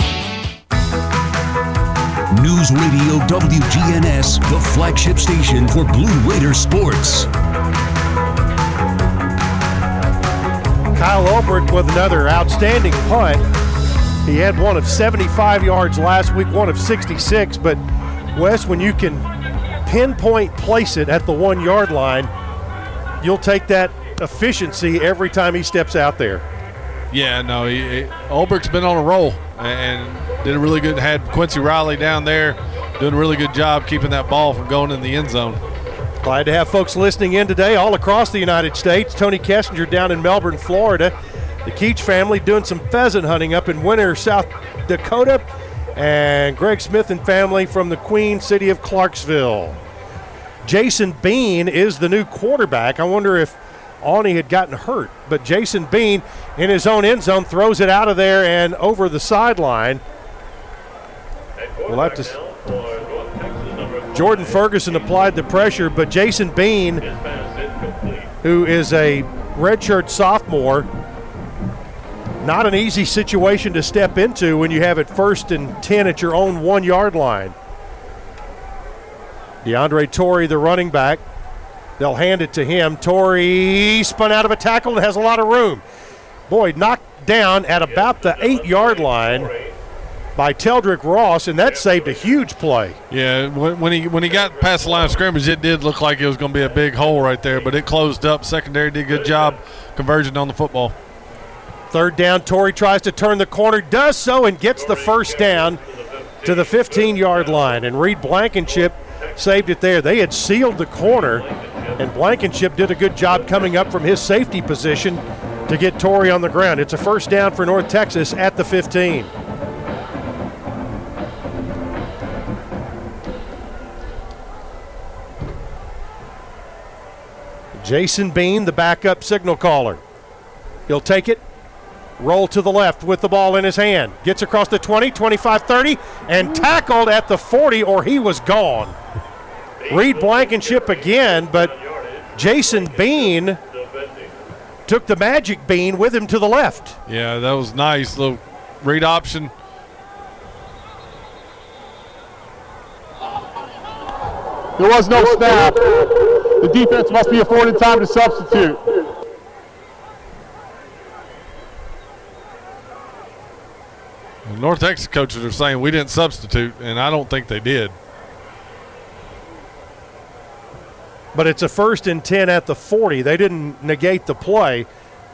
News Radio WGNS, the flagship station for Blue Raider sports. Kyle Ulbricht with another outstanding punt. He had one of 75 yards last week, one of 66, but Wes, when you can pinpoint place it at the 1-yard line, you'll take that efficiency every time he steps out there. Yeah, no, Ulbricht's been on a roll and did a really good, had Quincy Riley down there doing a really good job keeping that ball from going in the end zone. Glad to have folks listening in today all across the United States. Tony Kessinger down in Melbourne, Florida. The Keach family doing some pheasant hunting up in Winter, South Dakota. And Greg Smith and family from the Queen City of Clarksville. Jason Bean is the new quarterback. I wonder if Aune had gotten hurt, but Jason Bean in his own end zone throws it out of there and over the sideline. We'll have to. Jordan Ferguson applied the pressure, but Jason Bean, who is a redshirt sophomore, not an easy situation to step into when you have it 1st and 10 at your own 1-yard line. DeAndre Torrey, the running back. They'll hand it to him. Torrey spun out of a tackle and has a lot of room. Boy, knocked knocked down at about the 8-yard line by Teldrick Ross, and that saved a huge play. Yeah, when he got past the line of scrimmage, it did look like it was going to be a big hole right there, but it closed up. Secondary did a good job converging on the football. Third down, Torrey tries to turn the corner, does so, and gets the first down to the 15-yard line. And Reed Blankenship saved it there. They had sealed the corner, and Blankenship did a good job coming up from his safety position to get Torrey on the ground. It's a first down for North Texas at the 15. Jason Bean, the backup signal caller. He'll take it, roll to the left with the ball in his hand. Gets across the 20, 25, 30, and tackled at the 40, or he was gone. Reed Blankenship again, but Jason Bean took the magic bean with him to the left. Yeah, that was nice. Little read option. There was no snap. The defense must be afforded time to substitute. North Texas coaches are saying we didn't substitute, and I don't think they did. But it's a 1st and 10 at the 40. They didn't negate the play.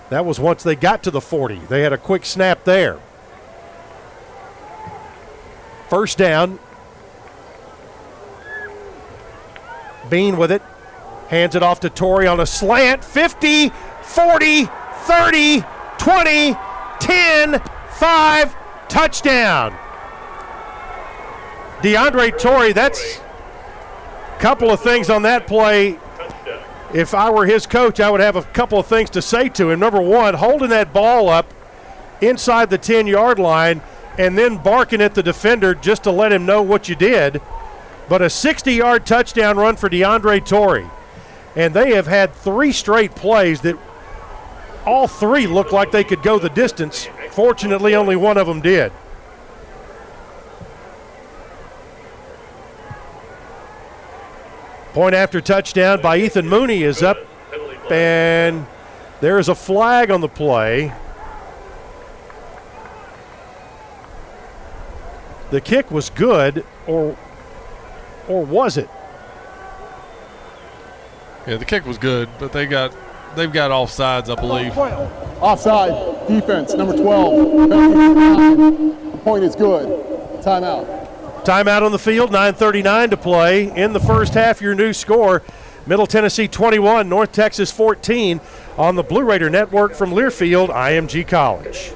That was once they got to the 40. They had a quick snap there. First down. Bean with it. Hands it off to Torrey on a slant. 50, 40, 30, 20, 10, 5, touchdown. DeAndre Torrey, that's a couple of things on that play. If I were his coach, I would have a couple of things to say to him. Number one, holding that ball up inside the 10-yard line and then barking at the defender just to let him know what you did. But a 60-yard touchdown run for DeAndre Torrey. And they have had three straight plays that all three looked like they could go the distance. Fortunately, only one of them did. Point after touchdown by Ethan Mooney is up, and there is a flag on the play. The kick was good, or was it? Yeah, the kick was good, but they've got offsides, I believe. Offside, defense, number 12. The point is good. Timeout. Timeout on the field, 9:39 to play. In the first half, your new score, Middle Tennessee 21, North Texas 14. On the Blue Raider Network from Learfield, IMG College.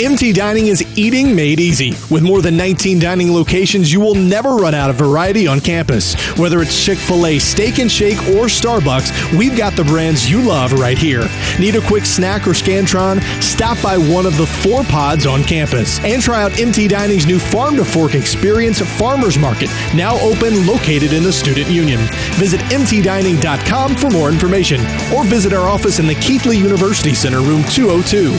MT Dining is eating made easy. With more than 19 dining locations, you will never run out of variety on campus. Whether it's Chick-fil-A, Steak and Shake, or Starbucks, we've got the brands you love right here. Need a quick snack or Scantron? Stop by one of the 4 pods on campus and try out MT Dining's new Farm to Fork Experience Farmers Market, now open, located in the Student Union. Visit mtdining.com for more information, or visit our office in the Keithley University Center, room 202.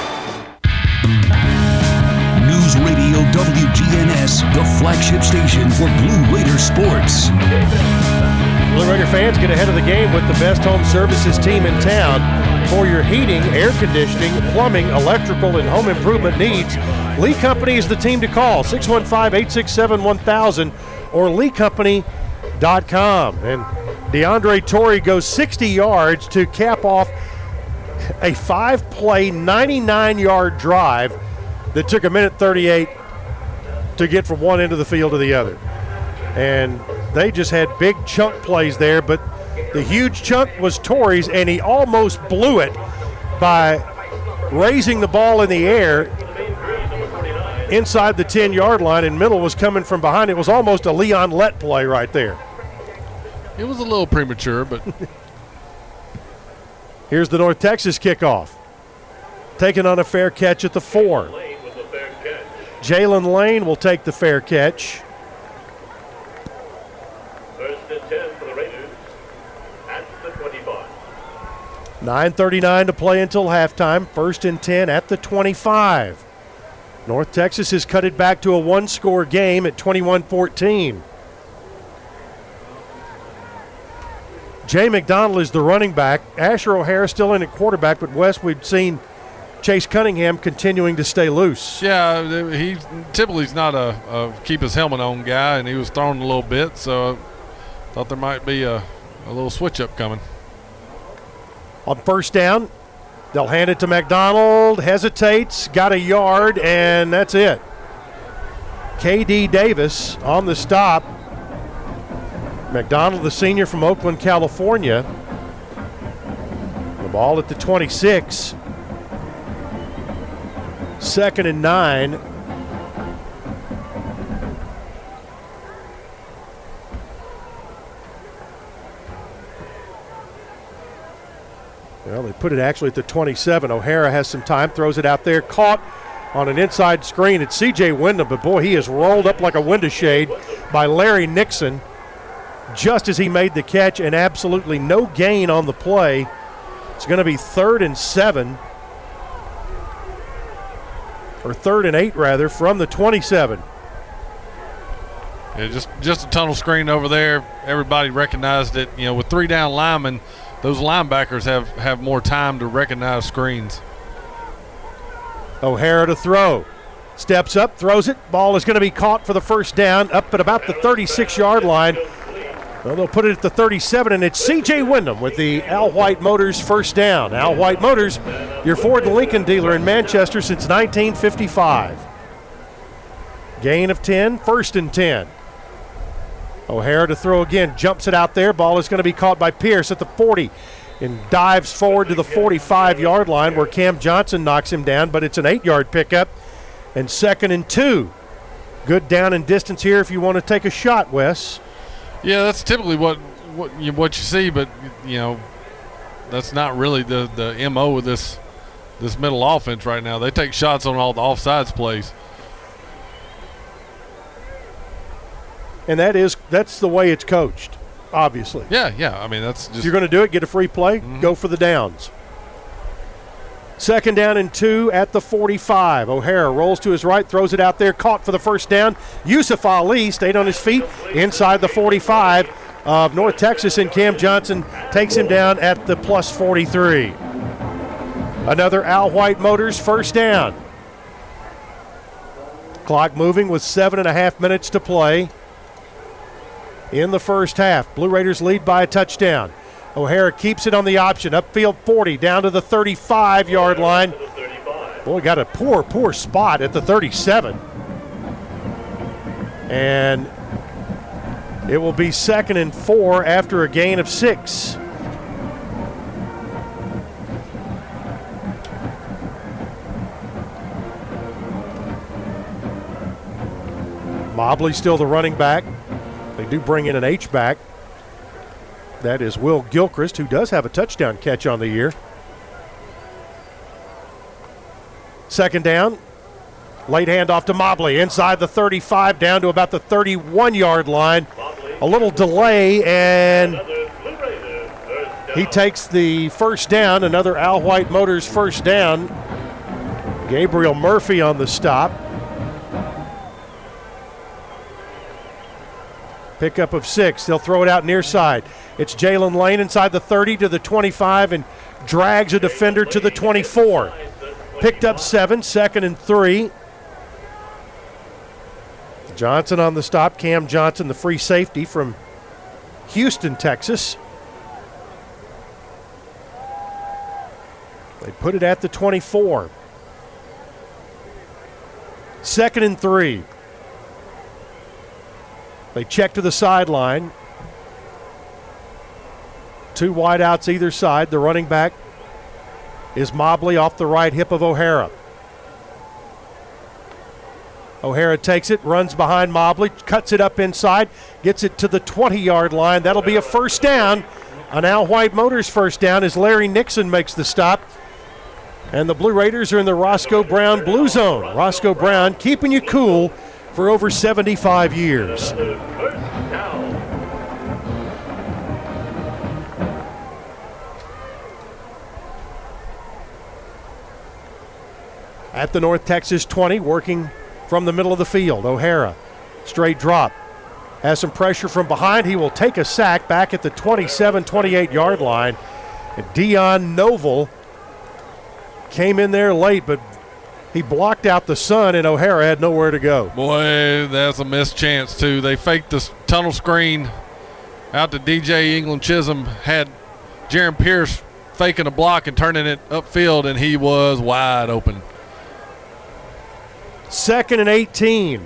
News Radio WGNS, the flagship station for Blue Raider sports. Blue Raider fans, get ahead of the game with the best home services team in town. For your heating, air conditioning, plumbing, electrical, and home improvement needs, Lee Company is the team to call, 615-867-1000 or leecompany.com. And DeAndre Torrey goes 60 yards to cap off a five-play, 99-yard drive that took a minute 38 to get from one end of the field to the other. And they just had big chunk plays there, but the huge chunk was Torrey's, and he almost blew it by raising the ball in the air inside the 10-yard line, and Middle was coming from behind. It was almost a Leon Lett play right there. It was a little premature, but... Here's the North Texas kickoff. Taken on a fair catch at the 4. Jalen Lane will take the fair catch. First and 10 for the Raiders at the 25. 9:39 to play until halftime. First and 10 at the 25. North Texas has cut it back to a one-score game at 21-14. Jay McDonald is the running back. Asher O'Hara still in at quarterback, but Wes, we've seen Chase Cunningham continuing to stay loose. Yeah, he typically is not a keep-his-helmet-on guy, and he was thrown a little bit, so I thought there might be a little switch-up coming. On first down, they'll hand it to McDonald, hesitates, got a yard, and that's it. K.D. Davis on the stop. McDonald, the senior from Oakland, California. The ball at the 26. Second and 9. Well, they put it actually at the 27. O'Hara has some time, throws it out there, caught on an inside screen. It's C.J. Windham, but boy, he is rolled up like a window shade by Larry Nixon. Just as he made the catch, and absolutely no gain on the play. It's going to be 3rd and 7, or 3rd and 8 rather, from the 27. Yeah, just a tunnel screen over there. Everybody recognized it. You know, with three down linemen, those linebackers have more time to recognize screens. O'Hara to throw. Steps up, throws it. Ball is going to be caught for the first down up at about the 36-yard line. Well, they'll put it at the 37, and it's C.J. Windham with the Al White Motors first down. Al White Motors, your Ford and Lincoln dealer in Manchester since 1955. Gain of 10, first and 10. O'Hara to throw again, jumps it out there. Ball is going to be caught by Pierce at the 40 and dives forward to the 45-yard line where Cam Johnson knocks him down, but it's an 8-yard pickup, and 2nd and 2. Good down and distance here if you want to take a shot, Wes. Yeah, that's typically what you see, but you know that's not really the MO of this middle offense right now. They take shots on all the offsides plays, and that's the way it's coached, obviously. Yeah. I mean, that's just if you're going to do it, get a free play, go for the downs. 2nd down and 2 at the 45. O'Hara rolls to his right, throws it out there, caught for the first down. Yusuf Ali stayed on his feet inside the 45 of North Texas, and Cam Johnson takes him down at the plus 43. Another Al White Motors first down. Clock moving with 7.5 minutes to play in the first half. Blue Raiders lead by a touchdown. O'Hara keeps it on the option. Upfield 40, down to the 35-yard line. Boy, got a poor spot at the 37. And it will be 2nd and 4 after a gain of 6. Mobley still the running back. They do bring in an H-back. That is Will Gilchrist, who does have a touchdown catch on the year. 2nd down, late handoff to Mobley, inside the 35, down to about the 31-yard line. A little delay, and he takes the first down, another Al White Motors first down. Gabriel Murphy on the stop. Pickup of 6. They'll throw it out near side. It's Jalen Lane inside the 30 to the 25 and drags a defender to the 24. Picked up 7, 2nd and 3. Johnson on the stop. Cam Johnson, the free safety from Houston, Texas. They put it at the 24. Second and 3. They check to the sideline. Two wideouts either side. The running back is Mobley off the right hip of O'Hara. O'Hara takes it, runs behind Mobley, cuts it up inside, gets it to the 20-yard line. That'll be a first down. An Al White Motors first down as Larry Nixon makes the stop. And the Blue Raiders are in the Roscoe Brown blue zone. Roscoe Brown keeping you cool for over 75 years. At the North Texas 20, working from the middle of the field. O'Hara, straight drop. Has some pressure from behind. He will take a sack back at the 27, 28-yard line. And Deion Noble came in there late, but he blocked out the sun, and O'Hara had nowhere to go. Boy, that's a missed chance, too. They faked the tunnel screen out to DJ England Chisholm, had Jaron Pierce faking a block and turning it upfield, and he was wide open. Second and 18.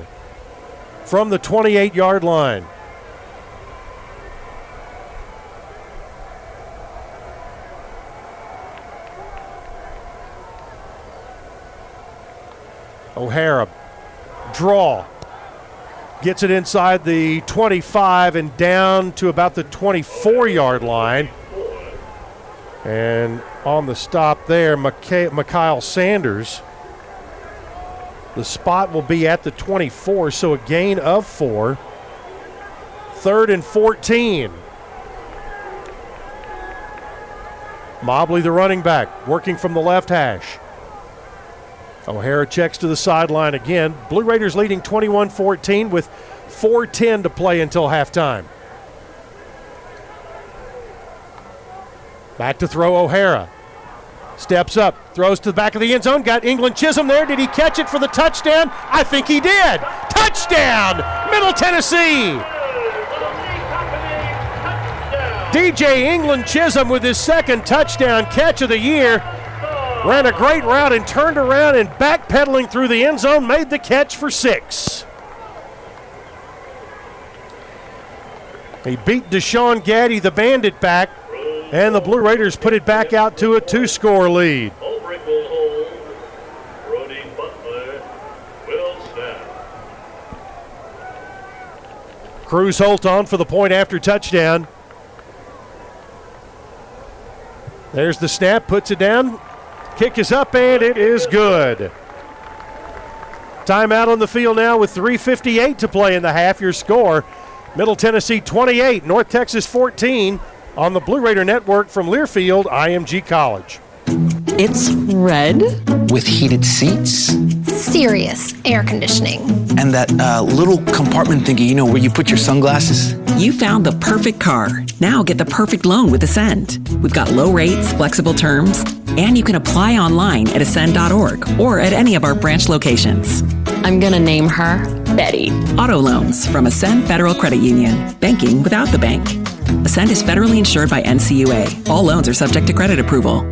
From the 28-yard line. O'Hara, draw, gets it inside the 25 and down to about the 24-yard line. And on the stop there, Mikhail Sanders. The spot will be at the 24, so a gain of 4. Third and 14. Mobley, the running back, working from the left hash. O'Hara checks to the sideline again. Blue Raiders leading 21-14 with 4:10 to play until halftime. Back to throw O'Hara. Steps up, throws to the back of the end zone, got England Chisholm there. Did he catch it for the touchdown? I think he did. Touchdown, Middle Tennessee. DJ England Chisholm with his second touchdown catch of the year. Ran a great route and turned around and backpedaling through the end zone, made the catch for 6. He beat Deshaun Gaddy, the bandit back, and the Blue Raiders put it back out to a 2-score lead. Ulbricht will hold. Brody Butler will snap. Cruz Holt on for the point after touchdown. There's the snap, puts it down. Kick is up, and it is good. Timeout on the field now with 3:58 to play in the half. Your score, Middle Tennessee 28, North Texas 14. On the Blue Raider Network from Learfield, IMG College. It's red. With heated seats. Serious air conditioning. And that little compartment thingy, you know, where you put your sunglasses. You found the perfect car. Now get the perfect loan with Ascend. We've got low rates, flexible terms, and you can apply online at ascend.org or at any of our branch locations. I'm going to name her Betty. Auto loans from Ascend Federal Credit Union. Banking without the bank. Ascend is federally insured by NCUA. All loans are subject to credit approval.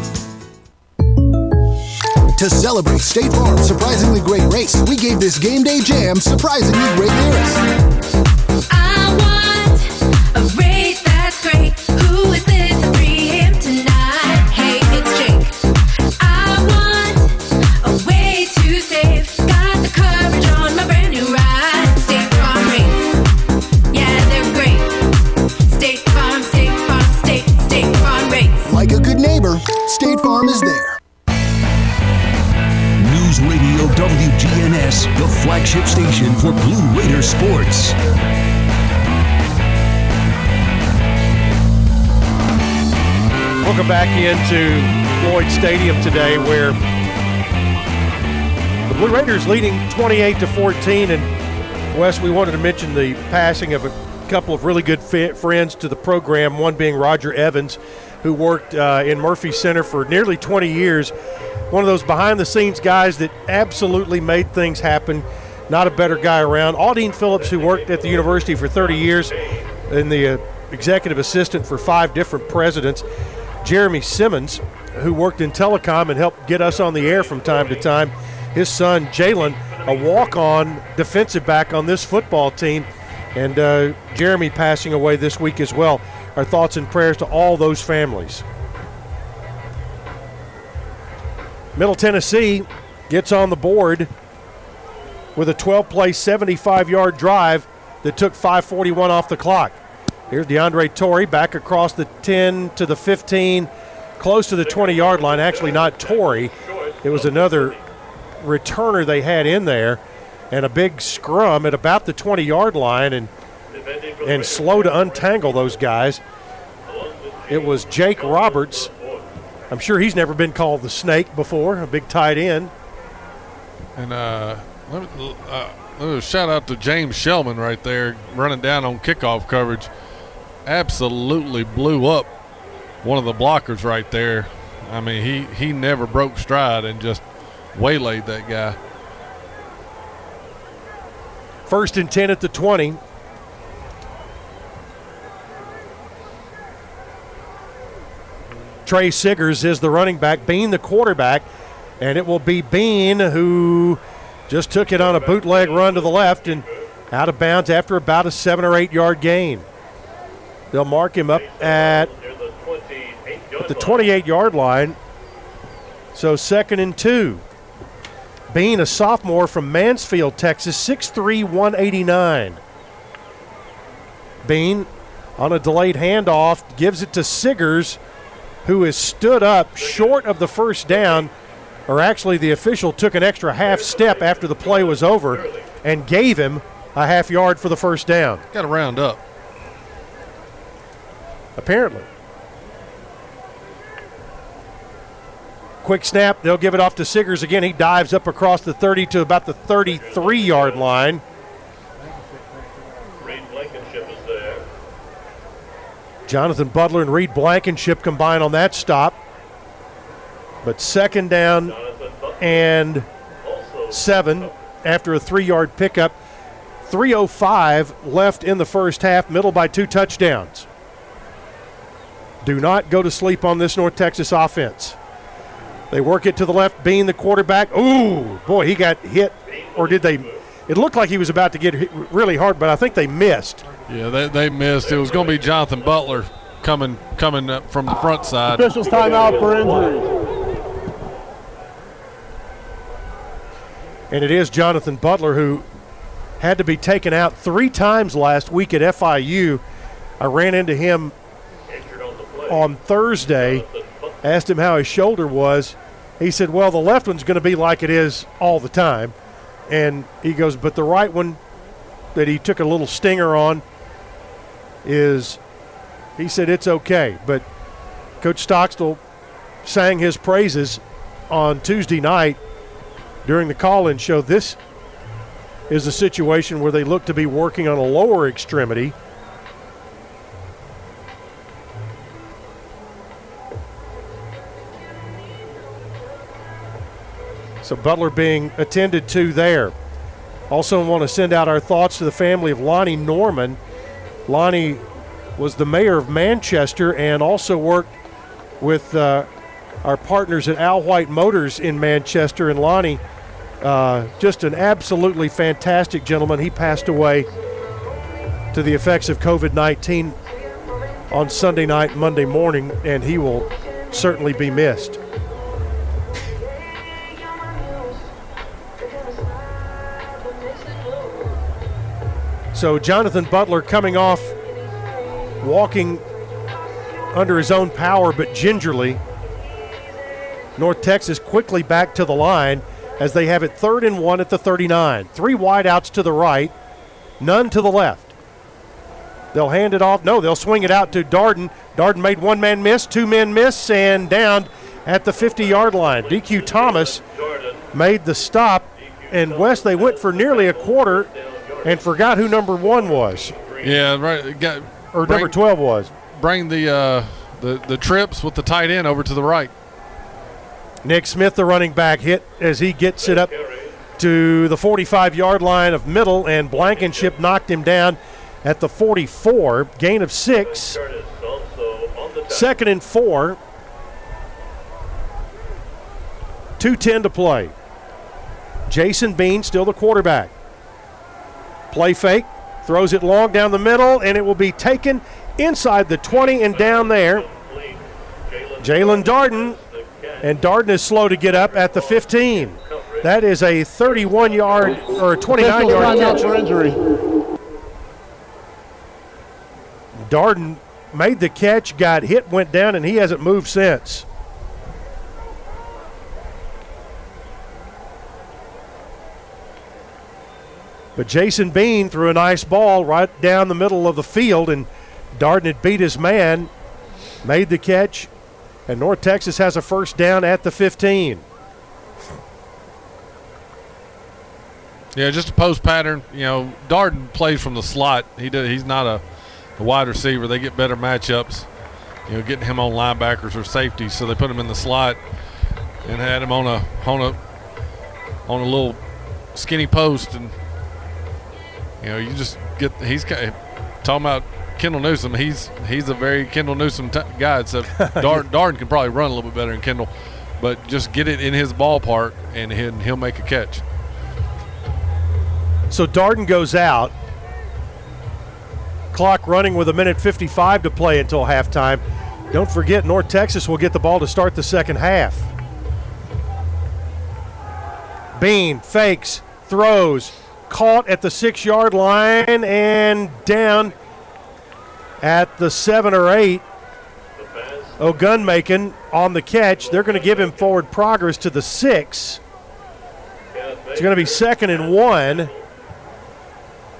To celebrate State Farm's surprisingly great race, we gave this game day jam surprisingly great lyrics. I want a race that's great. Who is there to free him tonight? Hey, it's Jake. I want a way to save. Got the coverage on my brand new ride. State Farm rates. Yeah, they're great. State Farm, State Farm, State Farm rates. Like a good neighbor, State Farm is there. Radio WGNS, the flagship station for Blue Raider sports. Welcome back into Floyd Stadium today, where the Blue Raiders leading 28-14. And Wes, we wanted to mention the passing of a couple of really good friends to the program, one being Roger Evans, who worked in Murphy Center for nearly 20 years. One of those behind-the-scenes guys that absolutely made things happen. Not a better guy around. Aldine Phillips, who worked at the university for 30 years and the executive assistant for 5 different presidents. Jeremy Simmons, who worked in telecom and helped get us on the air from time to time. His son, Jalen, a walk-on defensive back on this football team. And Jeremy passing away this week as well. Our thoughts and prayers to all those families. Middle Tennessee gets on the board with a 12-play, 75-yard drive that took 5:41 off the clock. Here's DeAndre Torrey back across the 10 to the 15, close to the 20-yard line. Actually, not Torrey. It was another returner they had in there, and a big scrum at about the 20-yard line, and slow to untangle those guys. It was Jake Roberts. I'm sure he's never been called the Snake before, a big tight end. And let me shout out to James Shellman right there running down on kickoff coverage. Absolutely blew up one of the blockers right there. I mean, he never broke stride and just waylaid that guy. 1st and 10 at the 20. Trey Siggers is the running back, Bean the quarterback, and it will be Bean who just took it on a bootleg run to the left and out of bounds after about a 7 or 8 yard gain. They'll mark him up at the 28-yard line. So 2nd and 2. Bean, a sophomore from Mansfield, Texas, 6'3", 189. Bean, on a delayed handoff, gives it to Siggers, who is stood up short of the first down, or actually the official took an extra half step after the play was over and gave him a half yard for the first down. Got to round up. Apparently. Quick snap. They'll give it off to Siggers again. He dives up across the 30 to about the 33-yard line. Reed Blankenship is there. Jonathan Butler and Reed Blankenship combine on that stop. But 2nd down and 7 after a 3-yard pickup. 3:05 left in the first half. Middle by 2 touchdowns. Do not go to sleep on this North Texas offense. They work it to the left, Bean the quarterback. Ooh, boy, he got hit. Or did they? It looked like he was about to get hit really hard, but I think they missed. Yeah, they missed. It was going to be Jonathan Butler coming up from the front side. Officials timeout for injury. And it is Jonathan Butler, who had to be taken out 3 times last week at FIU. I ran into him on Thursday, asked him how his shoulder was. He said, well, the left one's going to be like it is all the time. And he goes, but the right one that he took a little stinger on is, he said, it's okay. But Coach Stockstill sang his praises on Tuesday night during the call-in show. This is a situation where they look to be working on a lower extremity. So Butler being attended to there. Also want to send out our thoughts to the family of Lonnie Norman. Lonnie was the mayor of Manchester and also worked with our partners at Al White Motors in Manchester. And Lonnie, just an absolutely fantastic gentleman. He passed away to the effects of COVID-19 on Sunday night, Monday morning, and he will certainly be missed. So Jonathan Butler coming off, walking under his own power, but gingerly. North Texas quickly back to the line as they have it 3rd and 1 at the 39. 3 wideouts to the right, none to the left. They'll hand it off. No, they'll swing it out to Darden. Darden made one man miss, two men miss, and downed at the 50-yard line. DQ Thomas made the stop, and West, they went for nearly a quarter and forgot who number one was. Yeah, right. Number 12 was. Bring the trips with the tight end over to the right. Nick Smith, the running back, hit as he gets it up to the 45-yard line of middle, and Blankenship knocked him down at the 44. Gain of 6. Second and 4. 2:10 to play. Jason Bean still the quarterback. Play fake. Throws it long down the middle, and it will be taken inside the 20 and down there. Jalen Darden, and Darden is slow to get up at the 15. That is a 31-yard or a 29-yard catch. Darden made the catch, got hit, went down, and he hasn't moved since. But Jason Bean threw a nice ball right down the middle of the field, and Darden had beat his man, made the catch, and North Texas has a first down at the 15. Yeah, just a post pattern. You know, Darden plays from the slot. He's not a wide receiver. They get better matchups, you know, getting him on linebackers or safeties. So they put him in the slot and had him on a little skinny post, and you know, you just get – he's talking about Kendall Newsome. He's a very Kendall Newsome guy. So Darden can probably run a little bit better than Kendall. But just get it in his ballpark, and he'll make a catch. So Darden goes out. Clock running with 1:55 to play until halftime. Don't forget, North Texas will get the ball to start the second half. Bean fakes, throws. Caught at the 6-yard line and down at the 7 or 8. Ogunmakin on the catch. They're going to give him forward progress to the 6. It's going to be 2nd and 1.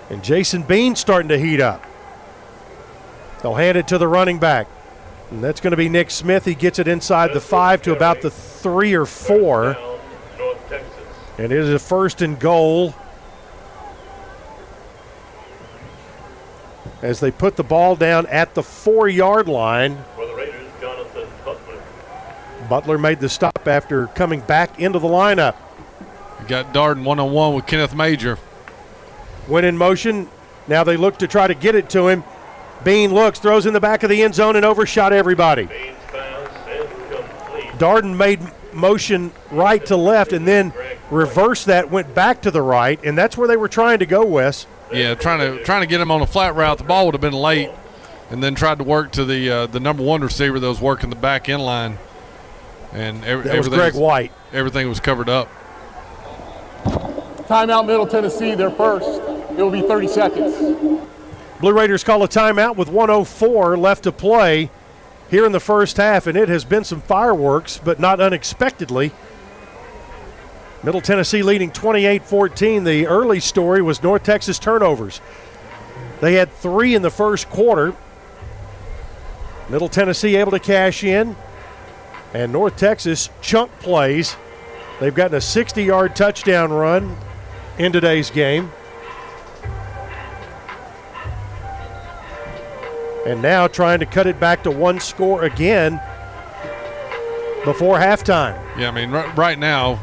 And Jason Bean starting to heat up. They'll hand it to the running back. And that's going to be Nick Smith. He gets it inside the 5 to about the 3 or 4. And it is a 1st and goal. As they put the ball down at the 4-yard line. For the Raiders, Jonathan Butler. Butler made the stop after coming back into the lineup. You got Darden one-on-one with Kenneth Major. Went in motion. Now they look to try to get it to him. Bean looks, throws in the back of the end zone, and overshot everybody. Darden made motion right to left and then reversed that, went back to the right, and that's where they were trying to go, Wes. Yeah, trying to get him on a flat route. The ball would have been late, and then tried to work to the number one receiver that was working the back end line, and that was Greg White. Everything was covered up. Timeout, Middle Tennessee. They're first. It will be 30 seconds. Blue Raiders call a timeout with 1:04 left to play here in the first half, and it has been some fireworks, but not unexpectedly. Middle Tennessee leading 28-14. The early story was North Texas turnovers. They had 3 in the first quarter. Middle Tennessee able to cash in, and North Texas chunk plays. They've gotten a 60-yard touchdown run in today's game. And now trying to cut it back to one score again before halftime. Yeah, I mean, right now,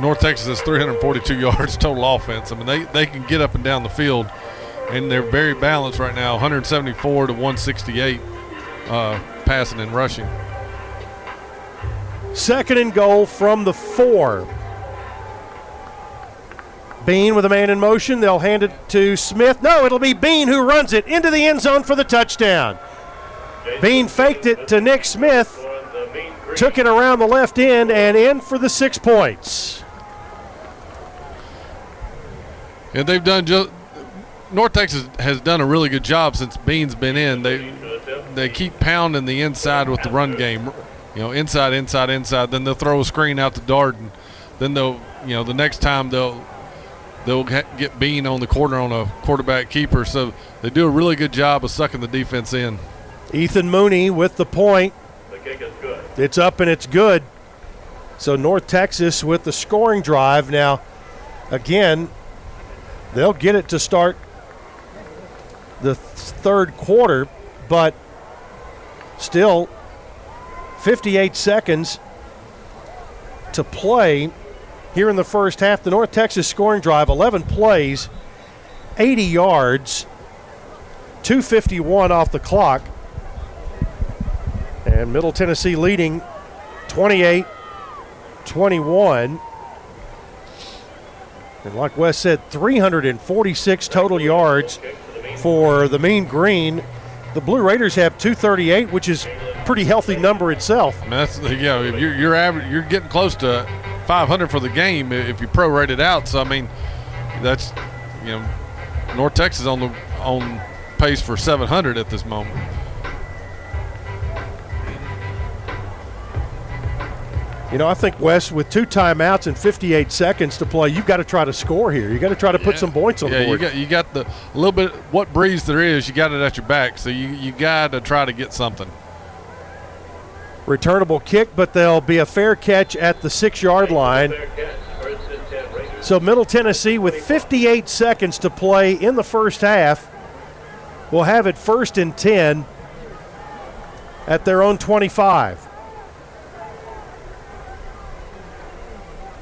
North Texas has 342 yards total offense. I mean, they can get up and down the field, and they're very balanced right now, 174 to 168 passing and rushing. 2nd and goal from the 4. Bean with a man in motion. They'll hand it to Smith. No, it'll be Bean who runs it into the end zone for the touchdown. Bean faked it to Nick Smith. Took it around the left end and in for the 6 points. And they've done just – North Texas has done a really good job since Bean's been in. They keep pounding the inside with the run game. You know, inside. Then they'll throw a screen out to Darden. Then they'll – you know, the next time they'll they'll get Bean on the corner on a quarterback keeper. So they do a really good job of sucking the defense in. Ethan Mooney with the point. The kick is good. It's up and it's good. So North Texas with the scoring drive. Now, again, they'll get it to start the third quarter, but still 58 seconds to play here in the first half. The North Texas scoring drive, 11 plays, 80 yards, 2:51 off the clock. And Middle Tennessee leading 28-21. And like Wes said, 346 total yards for the Mean Green. The Blue Raiders have 238, which is a pretty healthy number itself. I mean, that's, yeah, you're average, you're getting close to 500 for the game if you prorate it out. So I mean, that's, you know, North Texas on pace for 700 at this moment. You know, I think, Wes, with two timeouts and 58 seconds to play, you've got to try to score here. You've got to try to put some points on the board. You got the little bit what breeze there is. You got it at your back, so you got to try to get something. Returnable kick, but there'll be a fair catch at the 6-yard line. So Middle Tennessee, with 58 seconds to play in the first half, will have it 1st and 10 at their own 25.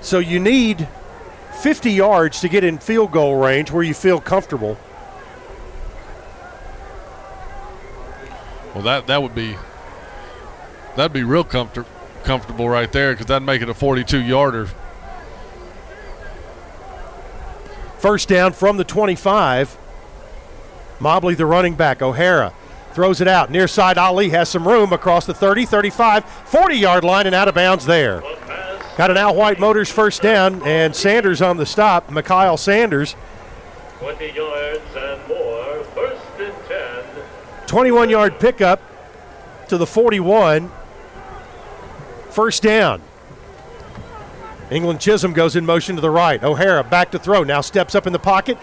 So you need 50 yards to get in field goal range where you feel comfortable. Well, that'd be real comfortable right there, because that'd make it a 42-yarder. First down from the 25. Mobley, the running back. O'Hara throws it out. Near side, Ali has some room across the 30, 35, 40-yard line and out of bounds there. Got an Al White Motors first down, and Sanders on the stop, Mikhail Sanders. 20 yards and more, 1st and 10. 21-yard pickup to the 41. First down. England Chisholm goes in motion to the right. O'Hara back to throw, now steps up in the pocket.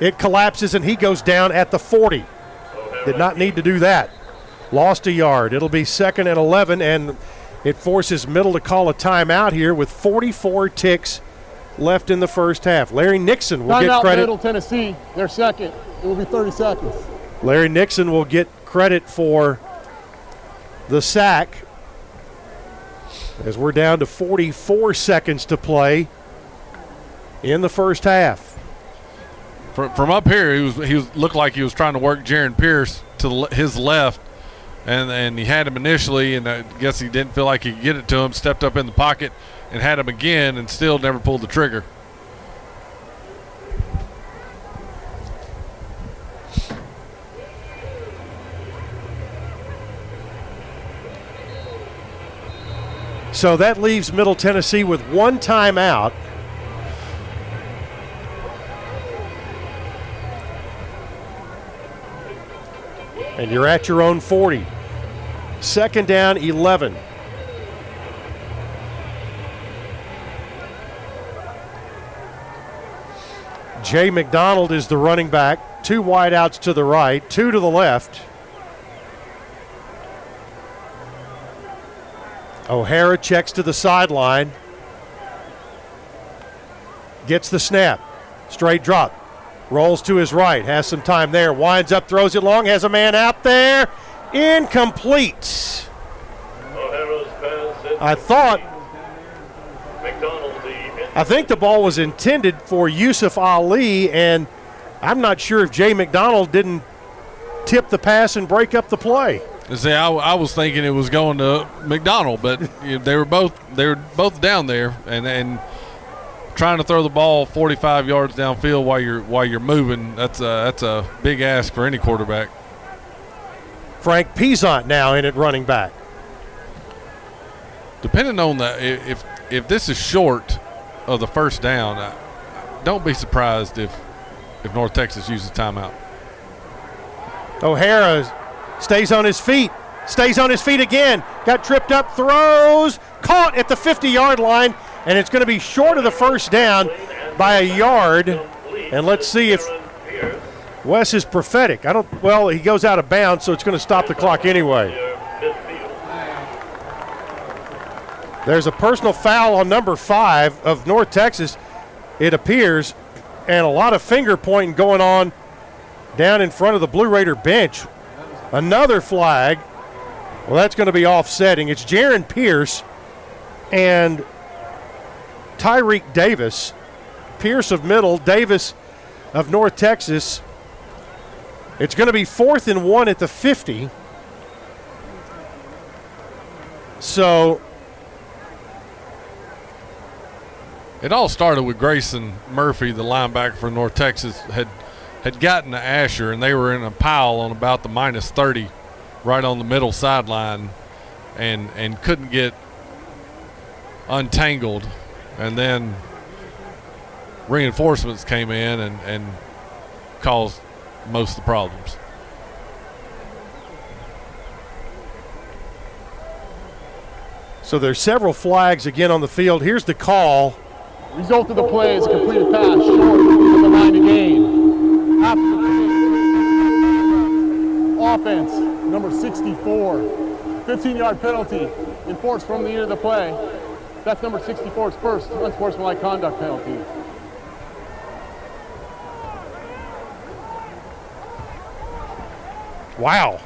It collapses, and he goes down at the 40. Did not need to do that. Lost a yard. It'll be 2nd and 11, and it forces Middle to call a timeout here with 44 ticks left in the first half. Larry Nixon will get credit. Middle Tennessee, they're second. It will be 30 seconds. Larry Nixon will get credit for the sack as we're down to 44 seconds to play in the first half. From up here, he looked like he was trying to work Jaron Pierce to his left. And he had him initially, and I guess he didn't feel like he could get it to him, stepped up in the pocket and had him again and still never pulled the trigger. So that leaves Middle Tennessee with one timeout. And you're at your own 40. 2nd down, 11. Jay McDonald is the running back. 2 wideouts to the right, 2 to the left. O'Hara checks to the sideline. Gets the snap. Straight drop. Rolls to his right, has some time there, winds up, throws it long, has a man out there. Incomplete. I think the ball was intended for Yusuf Ali, and I'm not sure if Jay McDonald didn't tip the pass and break up the play. See, I was thinking it was going to McDonald, but they were both down there, and trying to throw the ball 45 yards downfield while you're moving, that's a big ask for any quarterback. Frank Pizant now in at running back. Depending on that, if this is short of the first down, don't be surprised if North Texas uses timeout. O'Hara stays on his feet. Stays on his feet again. Got tripped up, throws, caught at the 50-yard line, and it's going to be short of the first down by a yard. And let's see if Wes is prophetic. Well, he goes out of bounds, so it's going to stop the clock anyway. There's a personal foul on number 5 of North Texas, it appears, and a lot of finger pointing going on down in front of the Blue Raider bench. Another flag. Well, that's going to be offsetting. It's Jaron Pierce and Tyreek Davis. Pierce of Middle, Davis of North Texas. It's going to be 4th and 1 at the 50. So it all started with Grayson Murphy, the linebacker for North Texas, had gotten to Asher, and they were in a pile on about the minus 30 right on the middle sideline, and couldn't get untangled. And then reinforcements came in and caused most of the problems. So there's several flags again on the field. Here's the call. Result of the play is a completed pass short of a 9 to gain. Offense, number 64. 15-yard penalty enforced from the end of the play. That's number 64's first unsportsmanlike conduct penalty. Wow.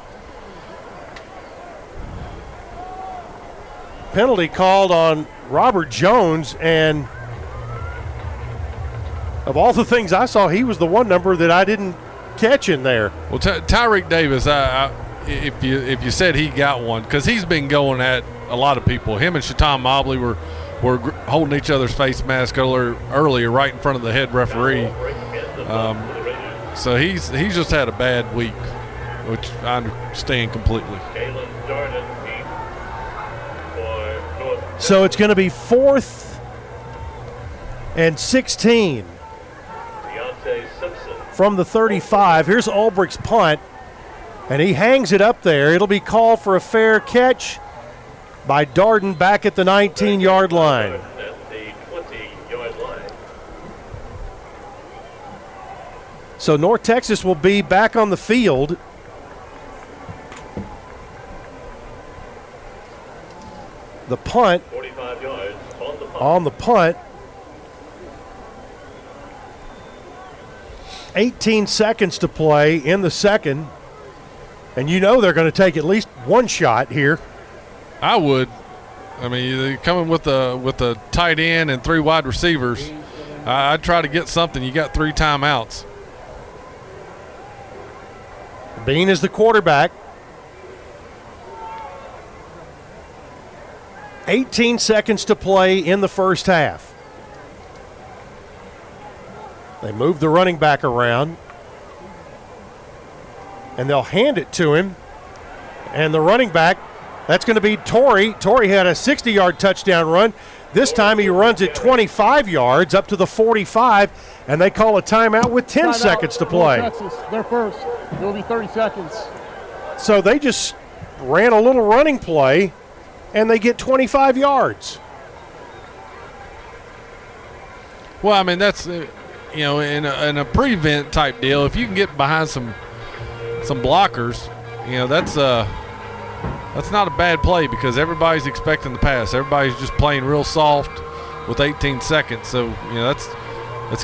Penalty called on Robert Jones, and of all the things I saw, he was the one number that I didn't catch in there. Well, Tyreek Davis, if you said he got one, because he's been going at a lot of people. Him and Shaton Mobley were holding each other's face mask earlier, right in front of the head referee. So he's just had a bad week, which I understand completely. So it's going to be 4th and 16 from the 35. Here's Ulbricht's punt, and he hangs it up there. It'll be called for a fair catch by Darden back at the 19-yard line. So North Texas will be back on the field. The punt, 45 yards on the punt. 18 seconds to play in the second, and you know they're going to take at least one shot here. I would. I mean, they're coming with a tight end and 3 wide receivers. I'd try to get something. You got 3 timeouts. Bean is the quarterback. 18 seconds to play in the first half. They move the running back around, and they'll hand it to him. And the running back, that's going to be Torrey. Torrey had a 60-yard touchdown run. This time he runs it 25 yards up to the 45, and they call a timeout with 10 seconds to play. Texas, they're first. It will be 30 seconds. So they just ran a little running play, and they get 25 yards. Well, I mean, that's, in a prevent type deal, if you can get behind some blockers, that's not a bad play, because everybody's expecting the pass. Everybody's just playing real soft with 18 seconds. So, that's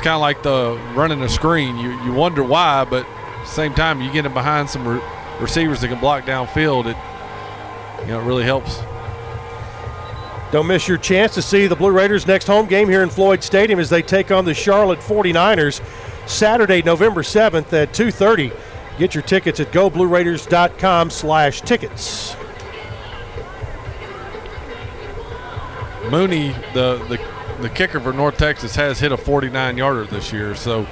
kind of like the running a screen. You wonder why, but at the same time, you get them behind some receivers that can block downfield. It really helps. Don't miss your chance to see the Blue Raiders' next home game here in Floyd Stadium as they take on the Charlotte 49ers Saturday, November 7th at 2:30. Get your tickets at goblueraiders.com/tickets. Mooney, the kicker for North Texas, has hit a 49-yarder this year, so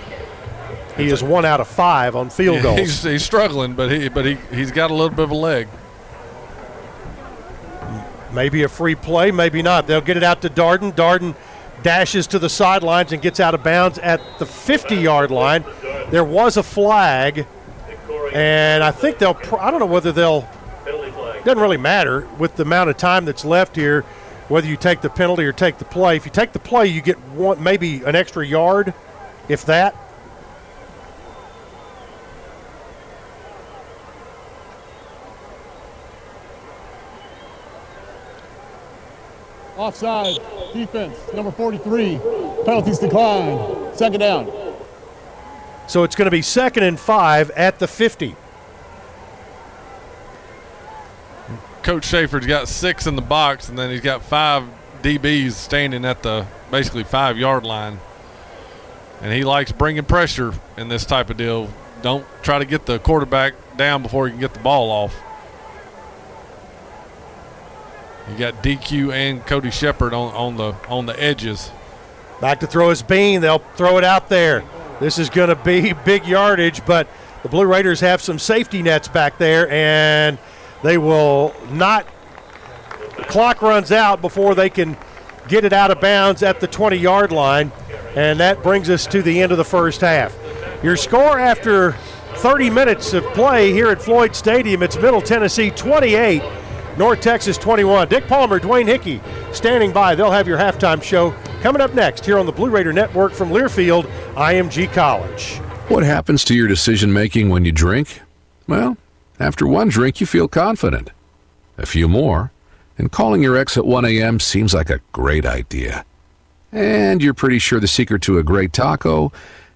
he is 1 out of 5 on field goals. He's struggling, but he's got a little bit of a leg. Maybe a free play, maybe not. They'll get it out to Darden. Darden dashes to the sidelines and gets out of bounds at the 50-yard line. There was a flag, and I think I don't know whether they'll – doesn't really matter with the amount of time that's left here. whether you take the penalty or take the play. If you take the play, you get one, maybe an extra yard, if that. Offside, defense, number 43, penalties declined, second down. So it's going to be 2nd and 5 at the 50. Coach Schaefer's got 6 in the box, and then he's got 5 DBs standing at the basically 5-yard line. And he likes bringing pressure in this type of deal. Don't try to get the quarterback down before he can get the ball off. You got DQ and Cody Shepard on the edges. Back to throw his Bean. They'll throw it out there. This is going to be big yardage, but the Blue Raiders have some safety nets back there, and they will not. The clock runs out before they can get it out of bounds at the 20-yard line, and that brings us to the end of the first half. Your score after 30 minutes of play here at Floyd Stadium, it's Middle Tennessee 28. North Texas 21. Dick Palmer, Dwayne Hickey standing by. They'll have your halftime show coming up next here on the Blue Raider Network from Learfield, IMG College. What happens to your decision-making when you drink? Well, after one drink, you feel confident. A few more, and calling your ex at 1 a.m. seems like a great idea. And you're pretty sure the secret to a great taco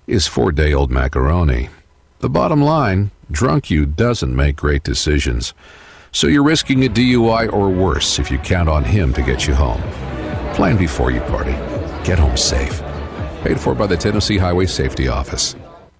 is 4-day-old macaroni. The bottom line, drunk you doesn't make great decisions. So you're risking a DUI or worse if you count on him to get you home. Plan before you party. Get home safe. Paid for by the Tennessee Highway Safety Office.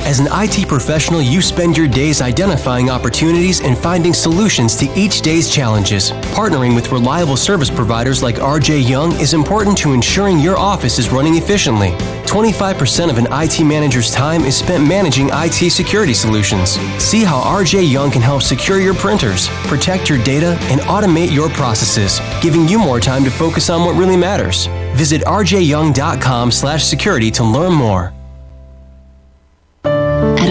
As an IT professional, you spend your days identifying opportunities and finding solutions to each day's challenges. Partnering with reliable service providers like RJ Young is important to ensuring your office is running efficiently. 25% of an IT manager's time is spent managing IT security solutions. See how RJ Young can help secure your printers, protect your data, and automate your processes, giving you more time to focus on what really matters. Visit rjyoung.com/security to learn more. At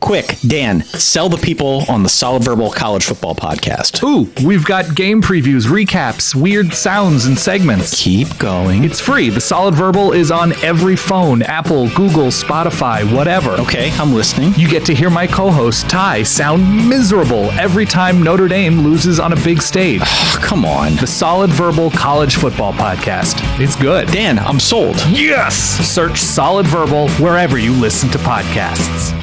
Quick, Dan, sell the people on the Solid Verbal College Football Podcast. Ooh, we've got game previews, recaps, weird sounds, and segments. Keep going. It's free. The Solid Verbal is on every phone, Apple, Google, Spotify, whatever. Okay, I'm listening. You get to hear my co-host, Ty, sound miserable every time Notre Dame loses on a big stage. Oh, come on. The Solid Verbal College Football Podcast. It's good. Dan, I'm sold. Yes! Search Solid Verbal wherever you listen to podcasts.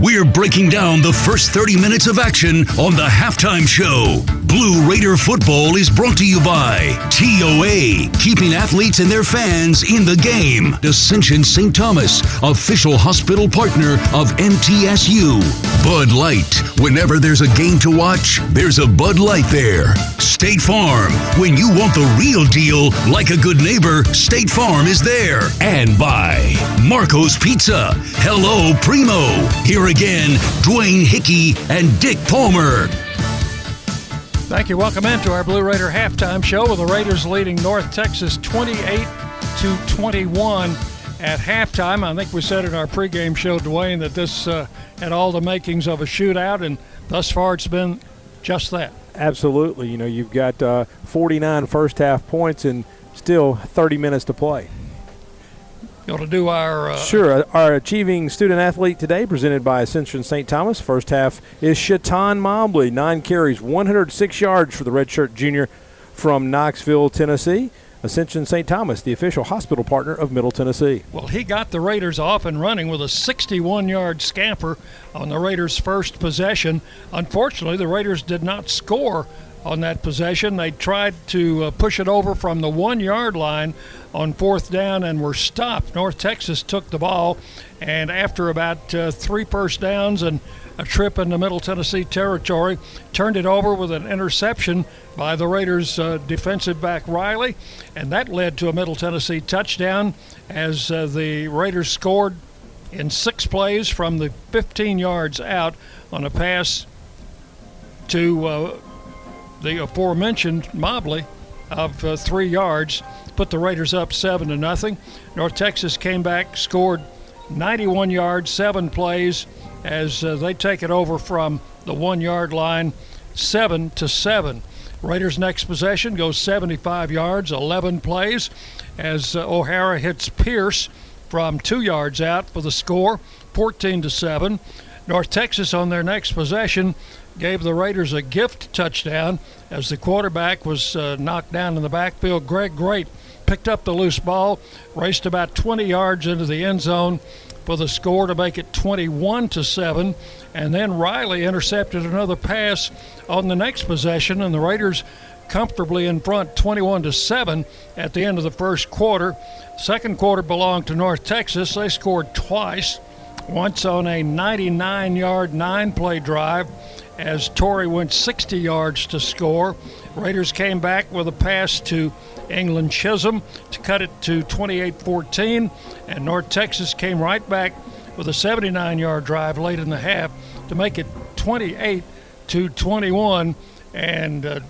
We're breaking down the first 30 minutes of action on the halftime show. Blue Raider Football is brought to you by TOA, keeping athletes and their fans in the game. Ascension St. Thomas, official hospital partner of MTSU. Bud Light, whenever there's a game to watch, there's a Bud Light there. State Farm, when you want the real deal, like a good neighbor, State Farm is there. And by Marco's Pizza. Hello, Primo. Here again, Dwayne Hickey and Dick Palmer. Thank you. Welcome into our Blue Raider halftime show with the Raiders leading North Texas 28-21 at halftime. I think we said in our pregame show, Dwayne, that this had all the makings of a shootout, and thus far it's been just that. Absolutely. You know, you've got 49 first-half points and still 30 minutes to play. You want to do our... Our Achieving Student-Athlete today, presented by Ascension St. Thomas. First half is Shaton Mobley, 9 carries, 106 yards for the redshirt junior from Knoxville, Tennessee. Ascension St. Thomas, the official hospital partner of Middle Tennessee. Well, he got the Raiders off and running with a 61-yard scamper on the Raiders' first possession. Unfortunately, the Raiders did not score on that possession. They tried to push it over from the 1-yard line on fourth down and were stopped. North Texas took the ball, and after about three first downs and a trip into Middle Tennessee territory, turned it over with an interception by the Raiders' defensive back Riley, and that led to a Middle Tennessee touchdown as the Raiders scored in 6 plays from the 15 yards out on a pass to the aforementioned Mobley of 3 yards, put the Raiders up 7-0. North Texas came back, scored 91 yards, 7 plays, as they take it over from the 1-yard line, 7-7. Raiders' next possession goes 75 yards, 11 plays, as O'Hara hits Pierce from 2 yards out for the score, 14-7. North Texas on their next possession gave the Raiders a gift touchdown as the quarterback was knocked down in the backfield. Greg Great picked up the loose ball, raced about 20 yards into the end zone for the score to make it 21-7. And then Riley intercepted another pass on the next possession, and the Raiders comfortably in front 21-7 at the end of the first quarter. Second quarter belonged to North Texas. They scored twice, once on a 99-yard, 9-play drive as Torrey went 60 yards to score. Raiders came back with a pass to England Chisholm to cut it to 28-14, and North Texas came right back with a 79-yard drive late in the half to make it 28-21, and there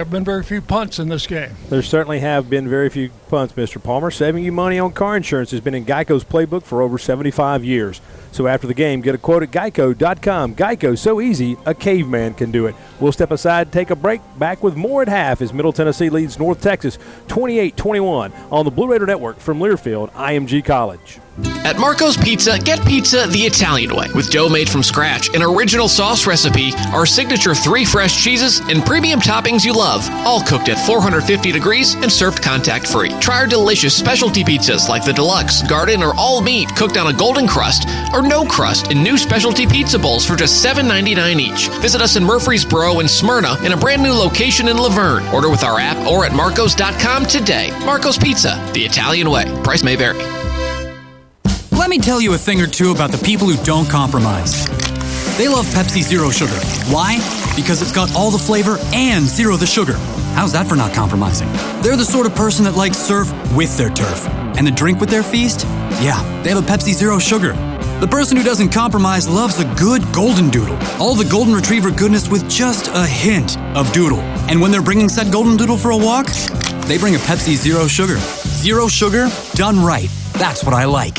have been very few punts in this game. There certainly have been very few punts, Mr. Palmer. Saving you money on car insurance has been in Geico's playbook for over 75 years. So after the game, get a quote at geico.com. Geico, so easy, a caveman can do it. We'll step aside, take a break. Back with more at half as Middle Tennessee leads North Texas 28-21 on the Blue Raider Network from Learfield, IMG College. At Marco's Pizza, get pizza the Italian way with dough made from scratch, an original sauce recipe, our signature 3 fresh cheeses, and premium toppings you love, all cooked at 450 degrees and served contact-free. Try our delicious specialty pizzas like the deluxe, garden, or all meat cooked on a golden crust or no crust in new specialty pizza bowls for just $7.99 each. Visit us in Murfreesboro and Smyrna in a brand new location in Laverne. Order with our app or at marcos.com today. Marco's Pizza, the Italian way. Price may vary. Let me tell you a thing or two about the people who don't compromise. They love Pepsi Zero Sugar. Why? Because it's got all the flavor and zero the sugar. How's that for not compromising? They're the sort of person that likes surf with their turf. And the drink with their feast? Yeah, they have a Pepsi Zero Sugar. The person who doesn't compromise loves a good golden doodle. All the golden retriever goodness with just a hint of doodle. And when they're bringing said golden doodle for a walk, they bring a Pepsi Zero Sugar. Zero sugar, done right. That's what I like.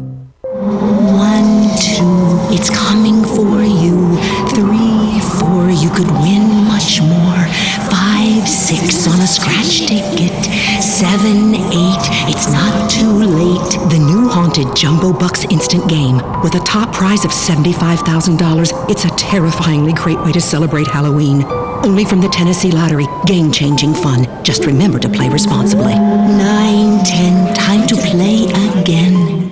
1, 2, it's coming for you. 3, 4, you could win much more. 5, 6 on a scratch ticket, 7, 8, it's not too late. The new haunted Jumbo Bucks instant game with a top prize of $75,000. It's a terrifyingly great way to celebrate Halloween. Only from the Tennessee Lottery. Game-changing fun. Just remember to play responsibly. 9, 10, time to play again.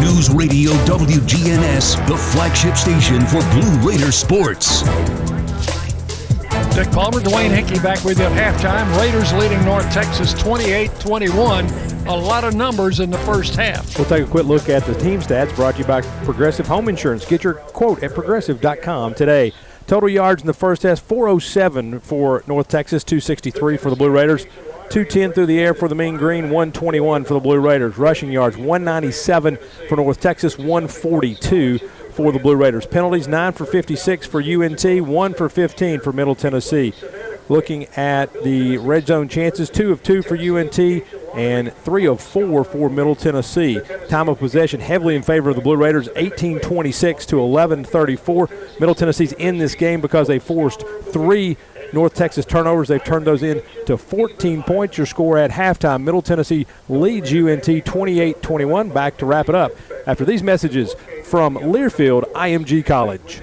News Radio WGNS, the flagship station for Blue Raider sports. Dick Palmer, Dwayne Hickey back with you at halftime. Raiders leading North Texas 28-21. A lot of numbers in the first half. We'll take a quick look at the team stats brought to you by Progressive Home Insurance. Get your quote at progressive.com today. Total yards in the first half, 407 for North Texas, 263 for the Blue Raiders, 210 through the air for the Mean Green, 121 for the Blue Raiders. Rushing yards, 197 for North Texas, 142 for the Blue Raiders. Penalties, 9 for 56 for UNT, 1 for 15 for Middle Tennessee. Looking at the red zone chances, 2 of 2 for UNT and 3 of 4 for Middle Tennessee. Time of possession heavily in favor of the Blue Raiders, 18-26 to 11-34. Middle Tennessee's in this game because they forced 3 North Texas turnovers. They've turned those in to 14 points. Your score at halftime, Middle Tennessee leads UNT 28-21. Back to wrap it up after these messages from Learfield IMG College.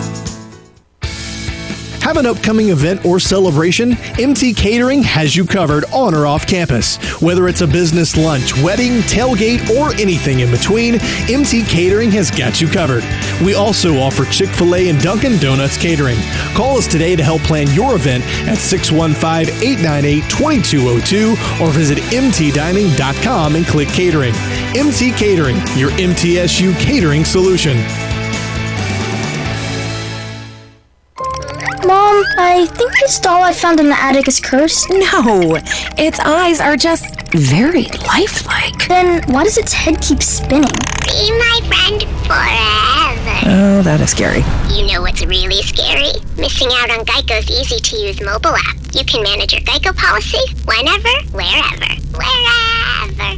Have an upcoming event or celebration? MT Catering has you covered on or off campus. Whether it's a business lunch, wedding, tailgate, or anything in between, MT Catering has got you covered. We also offer Chick-fil-A and Dunkin' Donuts catering. Call us today to help plan your event at 615-898-2202 or visit mtdining.com and click catering. MT Catering, your MTSU catering solution. Mom, I think this doll I found in the attic is cursed. No, its eyes are just very lifelike. Then why does its head keep spinning? Be my friend forever. Oh, that is scary. You know what's really scary? Missing out on Geico's easy-to-use mobile app. You can manage your Geico policy whenever, wherever.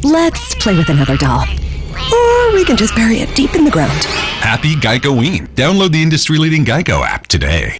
Let's play with another doll. Or we can just bury it deep in the ground. Happy Geico-ween. Download the industry-leading Geico app today.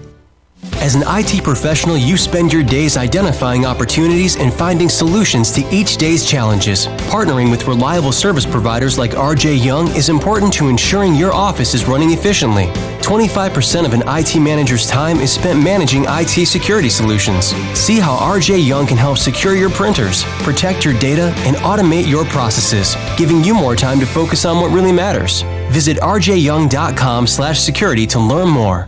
As an IT professional, you spend your days identifying opportunities and finding solutions to each day's challenges. Partnering with reliable service providers like RJ Young is important to ensuring your office is running efficiently. 25% of an IT manager's time is spent managing IT security solutions. See how RJ Young can help secure your printers, protect your data, and automate your processes, giving you more time to focus on what really matters. Visit rjyoung.com/security to learn more.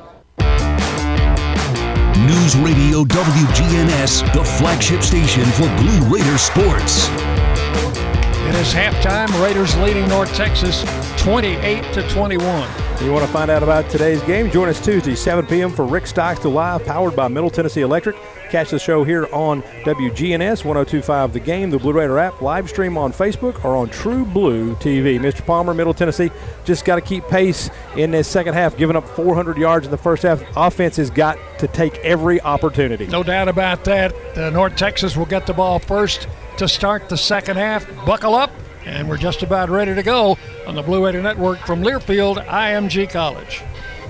News Radio WGNS, the flagship station for Blue Raider sports. It is halftime. Raiders leading North Texas 28-21. If you want to find out about today's game, join us Tuesday, 7 p.m. for Rick Stocks to Live, powered by Middle Tennessee Electric. Catch the show here on WGNS 102.5 The Game, the Blue Raider app, live stream on Facebook or on True Blue TV. Mr. Palmer, Middle Tennessee, just got to keep pace in this second half, giving up 400 yards in the first half. Offense has got to take every opportunity. No doubt about that. North Texas will get the ball first to start the second half. Buckle up, and we're just about ready to go on the Blue Raider Network from Learfield, IMG College.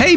Hey,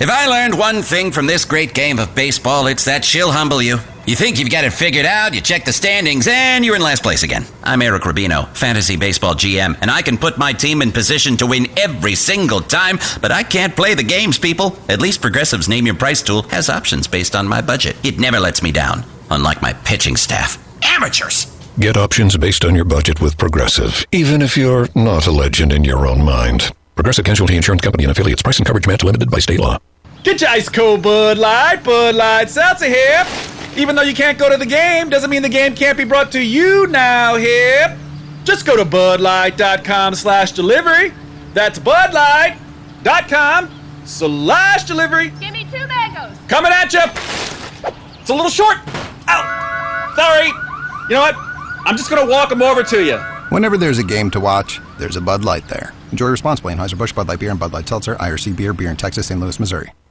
If I learned one thing from this great game of baseball, it's that she'll humble you. You think you've got it figured out, you check the standings, and you're in last place again. I'm Eric Rubino, Fantasy Baseball GM, and I can put my team in position to win every single time, but I can't play the games, people. At least Progressive's Name Your Price tool has options based on my budget. It never lets me down, unlike my pitching staff. Amateurs! Get options based on your budget with Progressive, even if you're not a legend in your own mind. Progressive Casualty Insurance Company and affiliates. Price and coverage match limited by state law. Get your ice cold Bud Light Seltzer here. Even though you can't go to the game, doesn't mean the game can't be brought to you now, hip. Just go to budlight.com/delivery. That's budlight.com/delivery. Give me two mangoes. Coming at you. It's a little short. Ow. Sorry. You know what? I'm just going to walk them over to you. Whenever there's a game to watch, there's a Bud Light there. Enjoy responsibly. Anheuser-Busch, Bud Light Beer, and Bud Light Seltzer, IRC Beer, Beer in Texas, St. Louis, Missouri.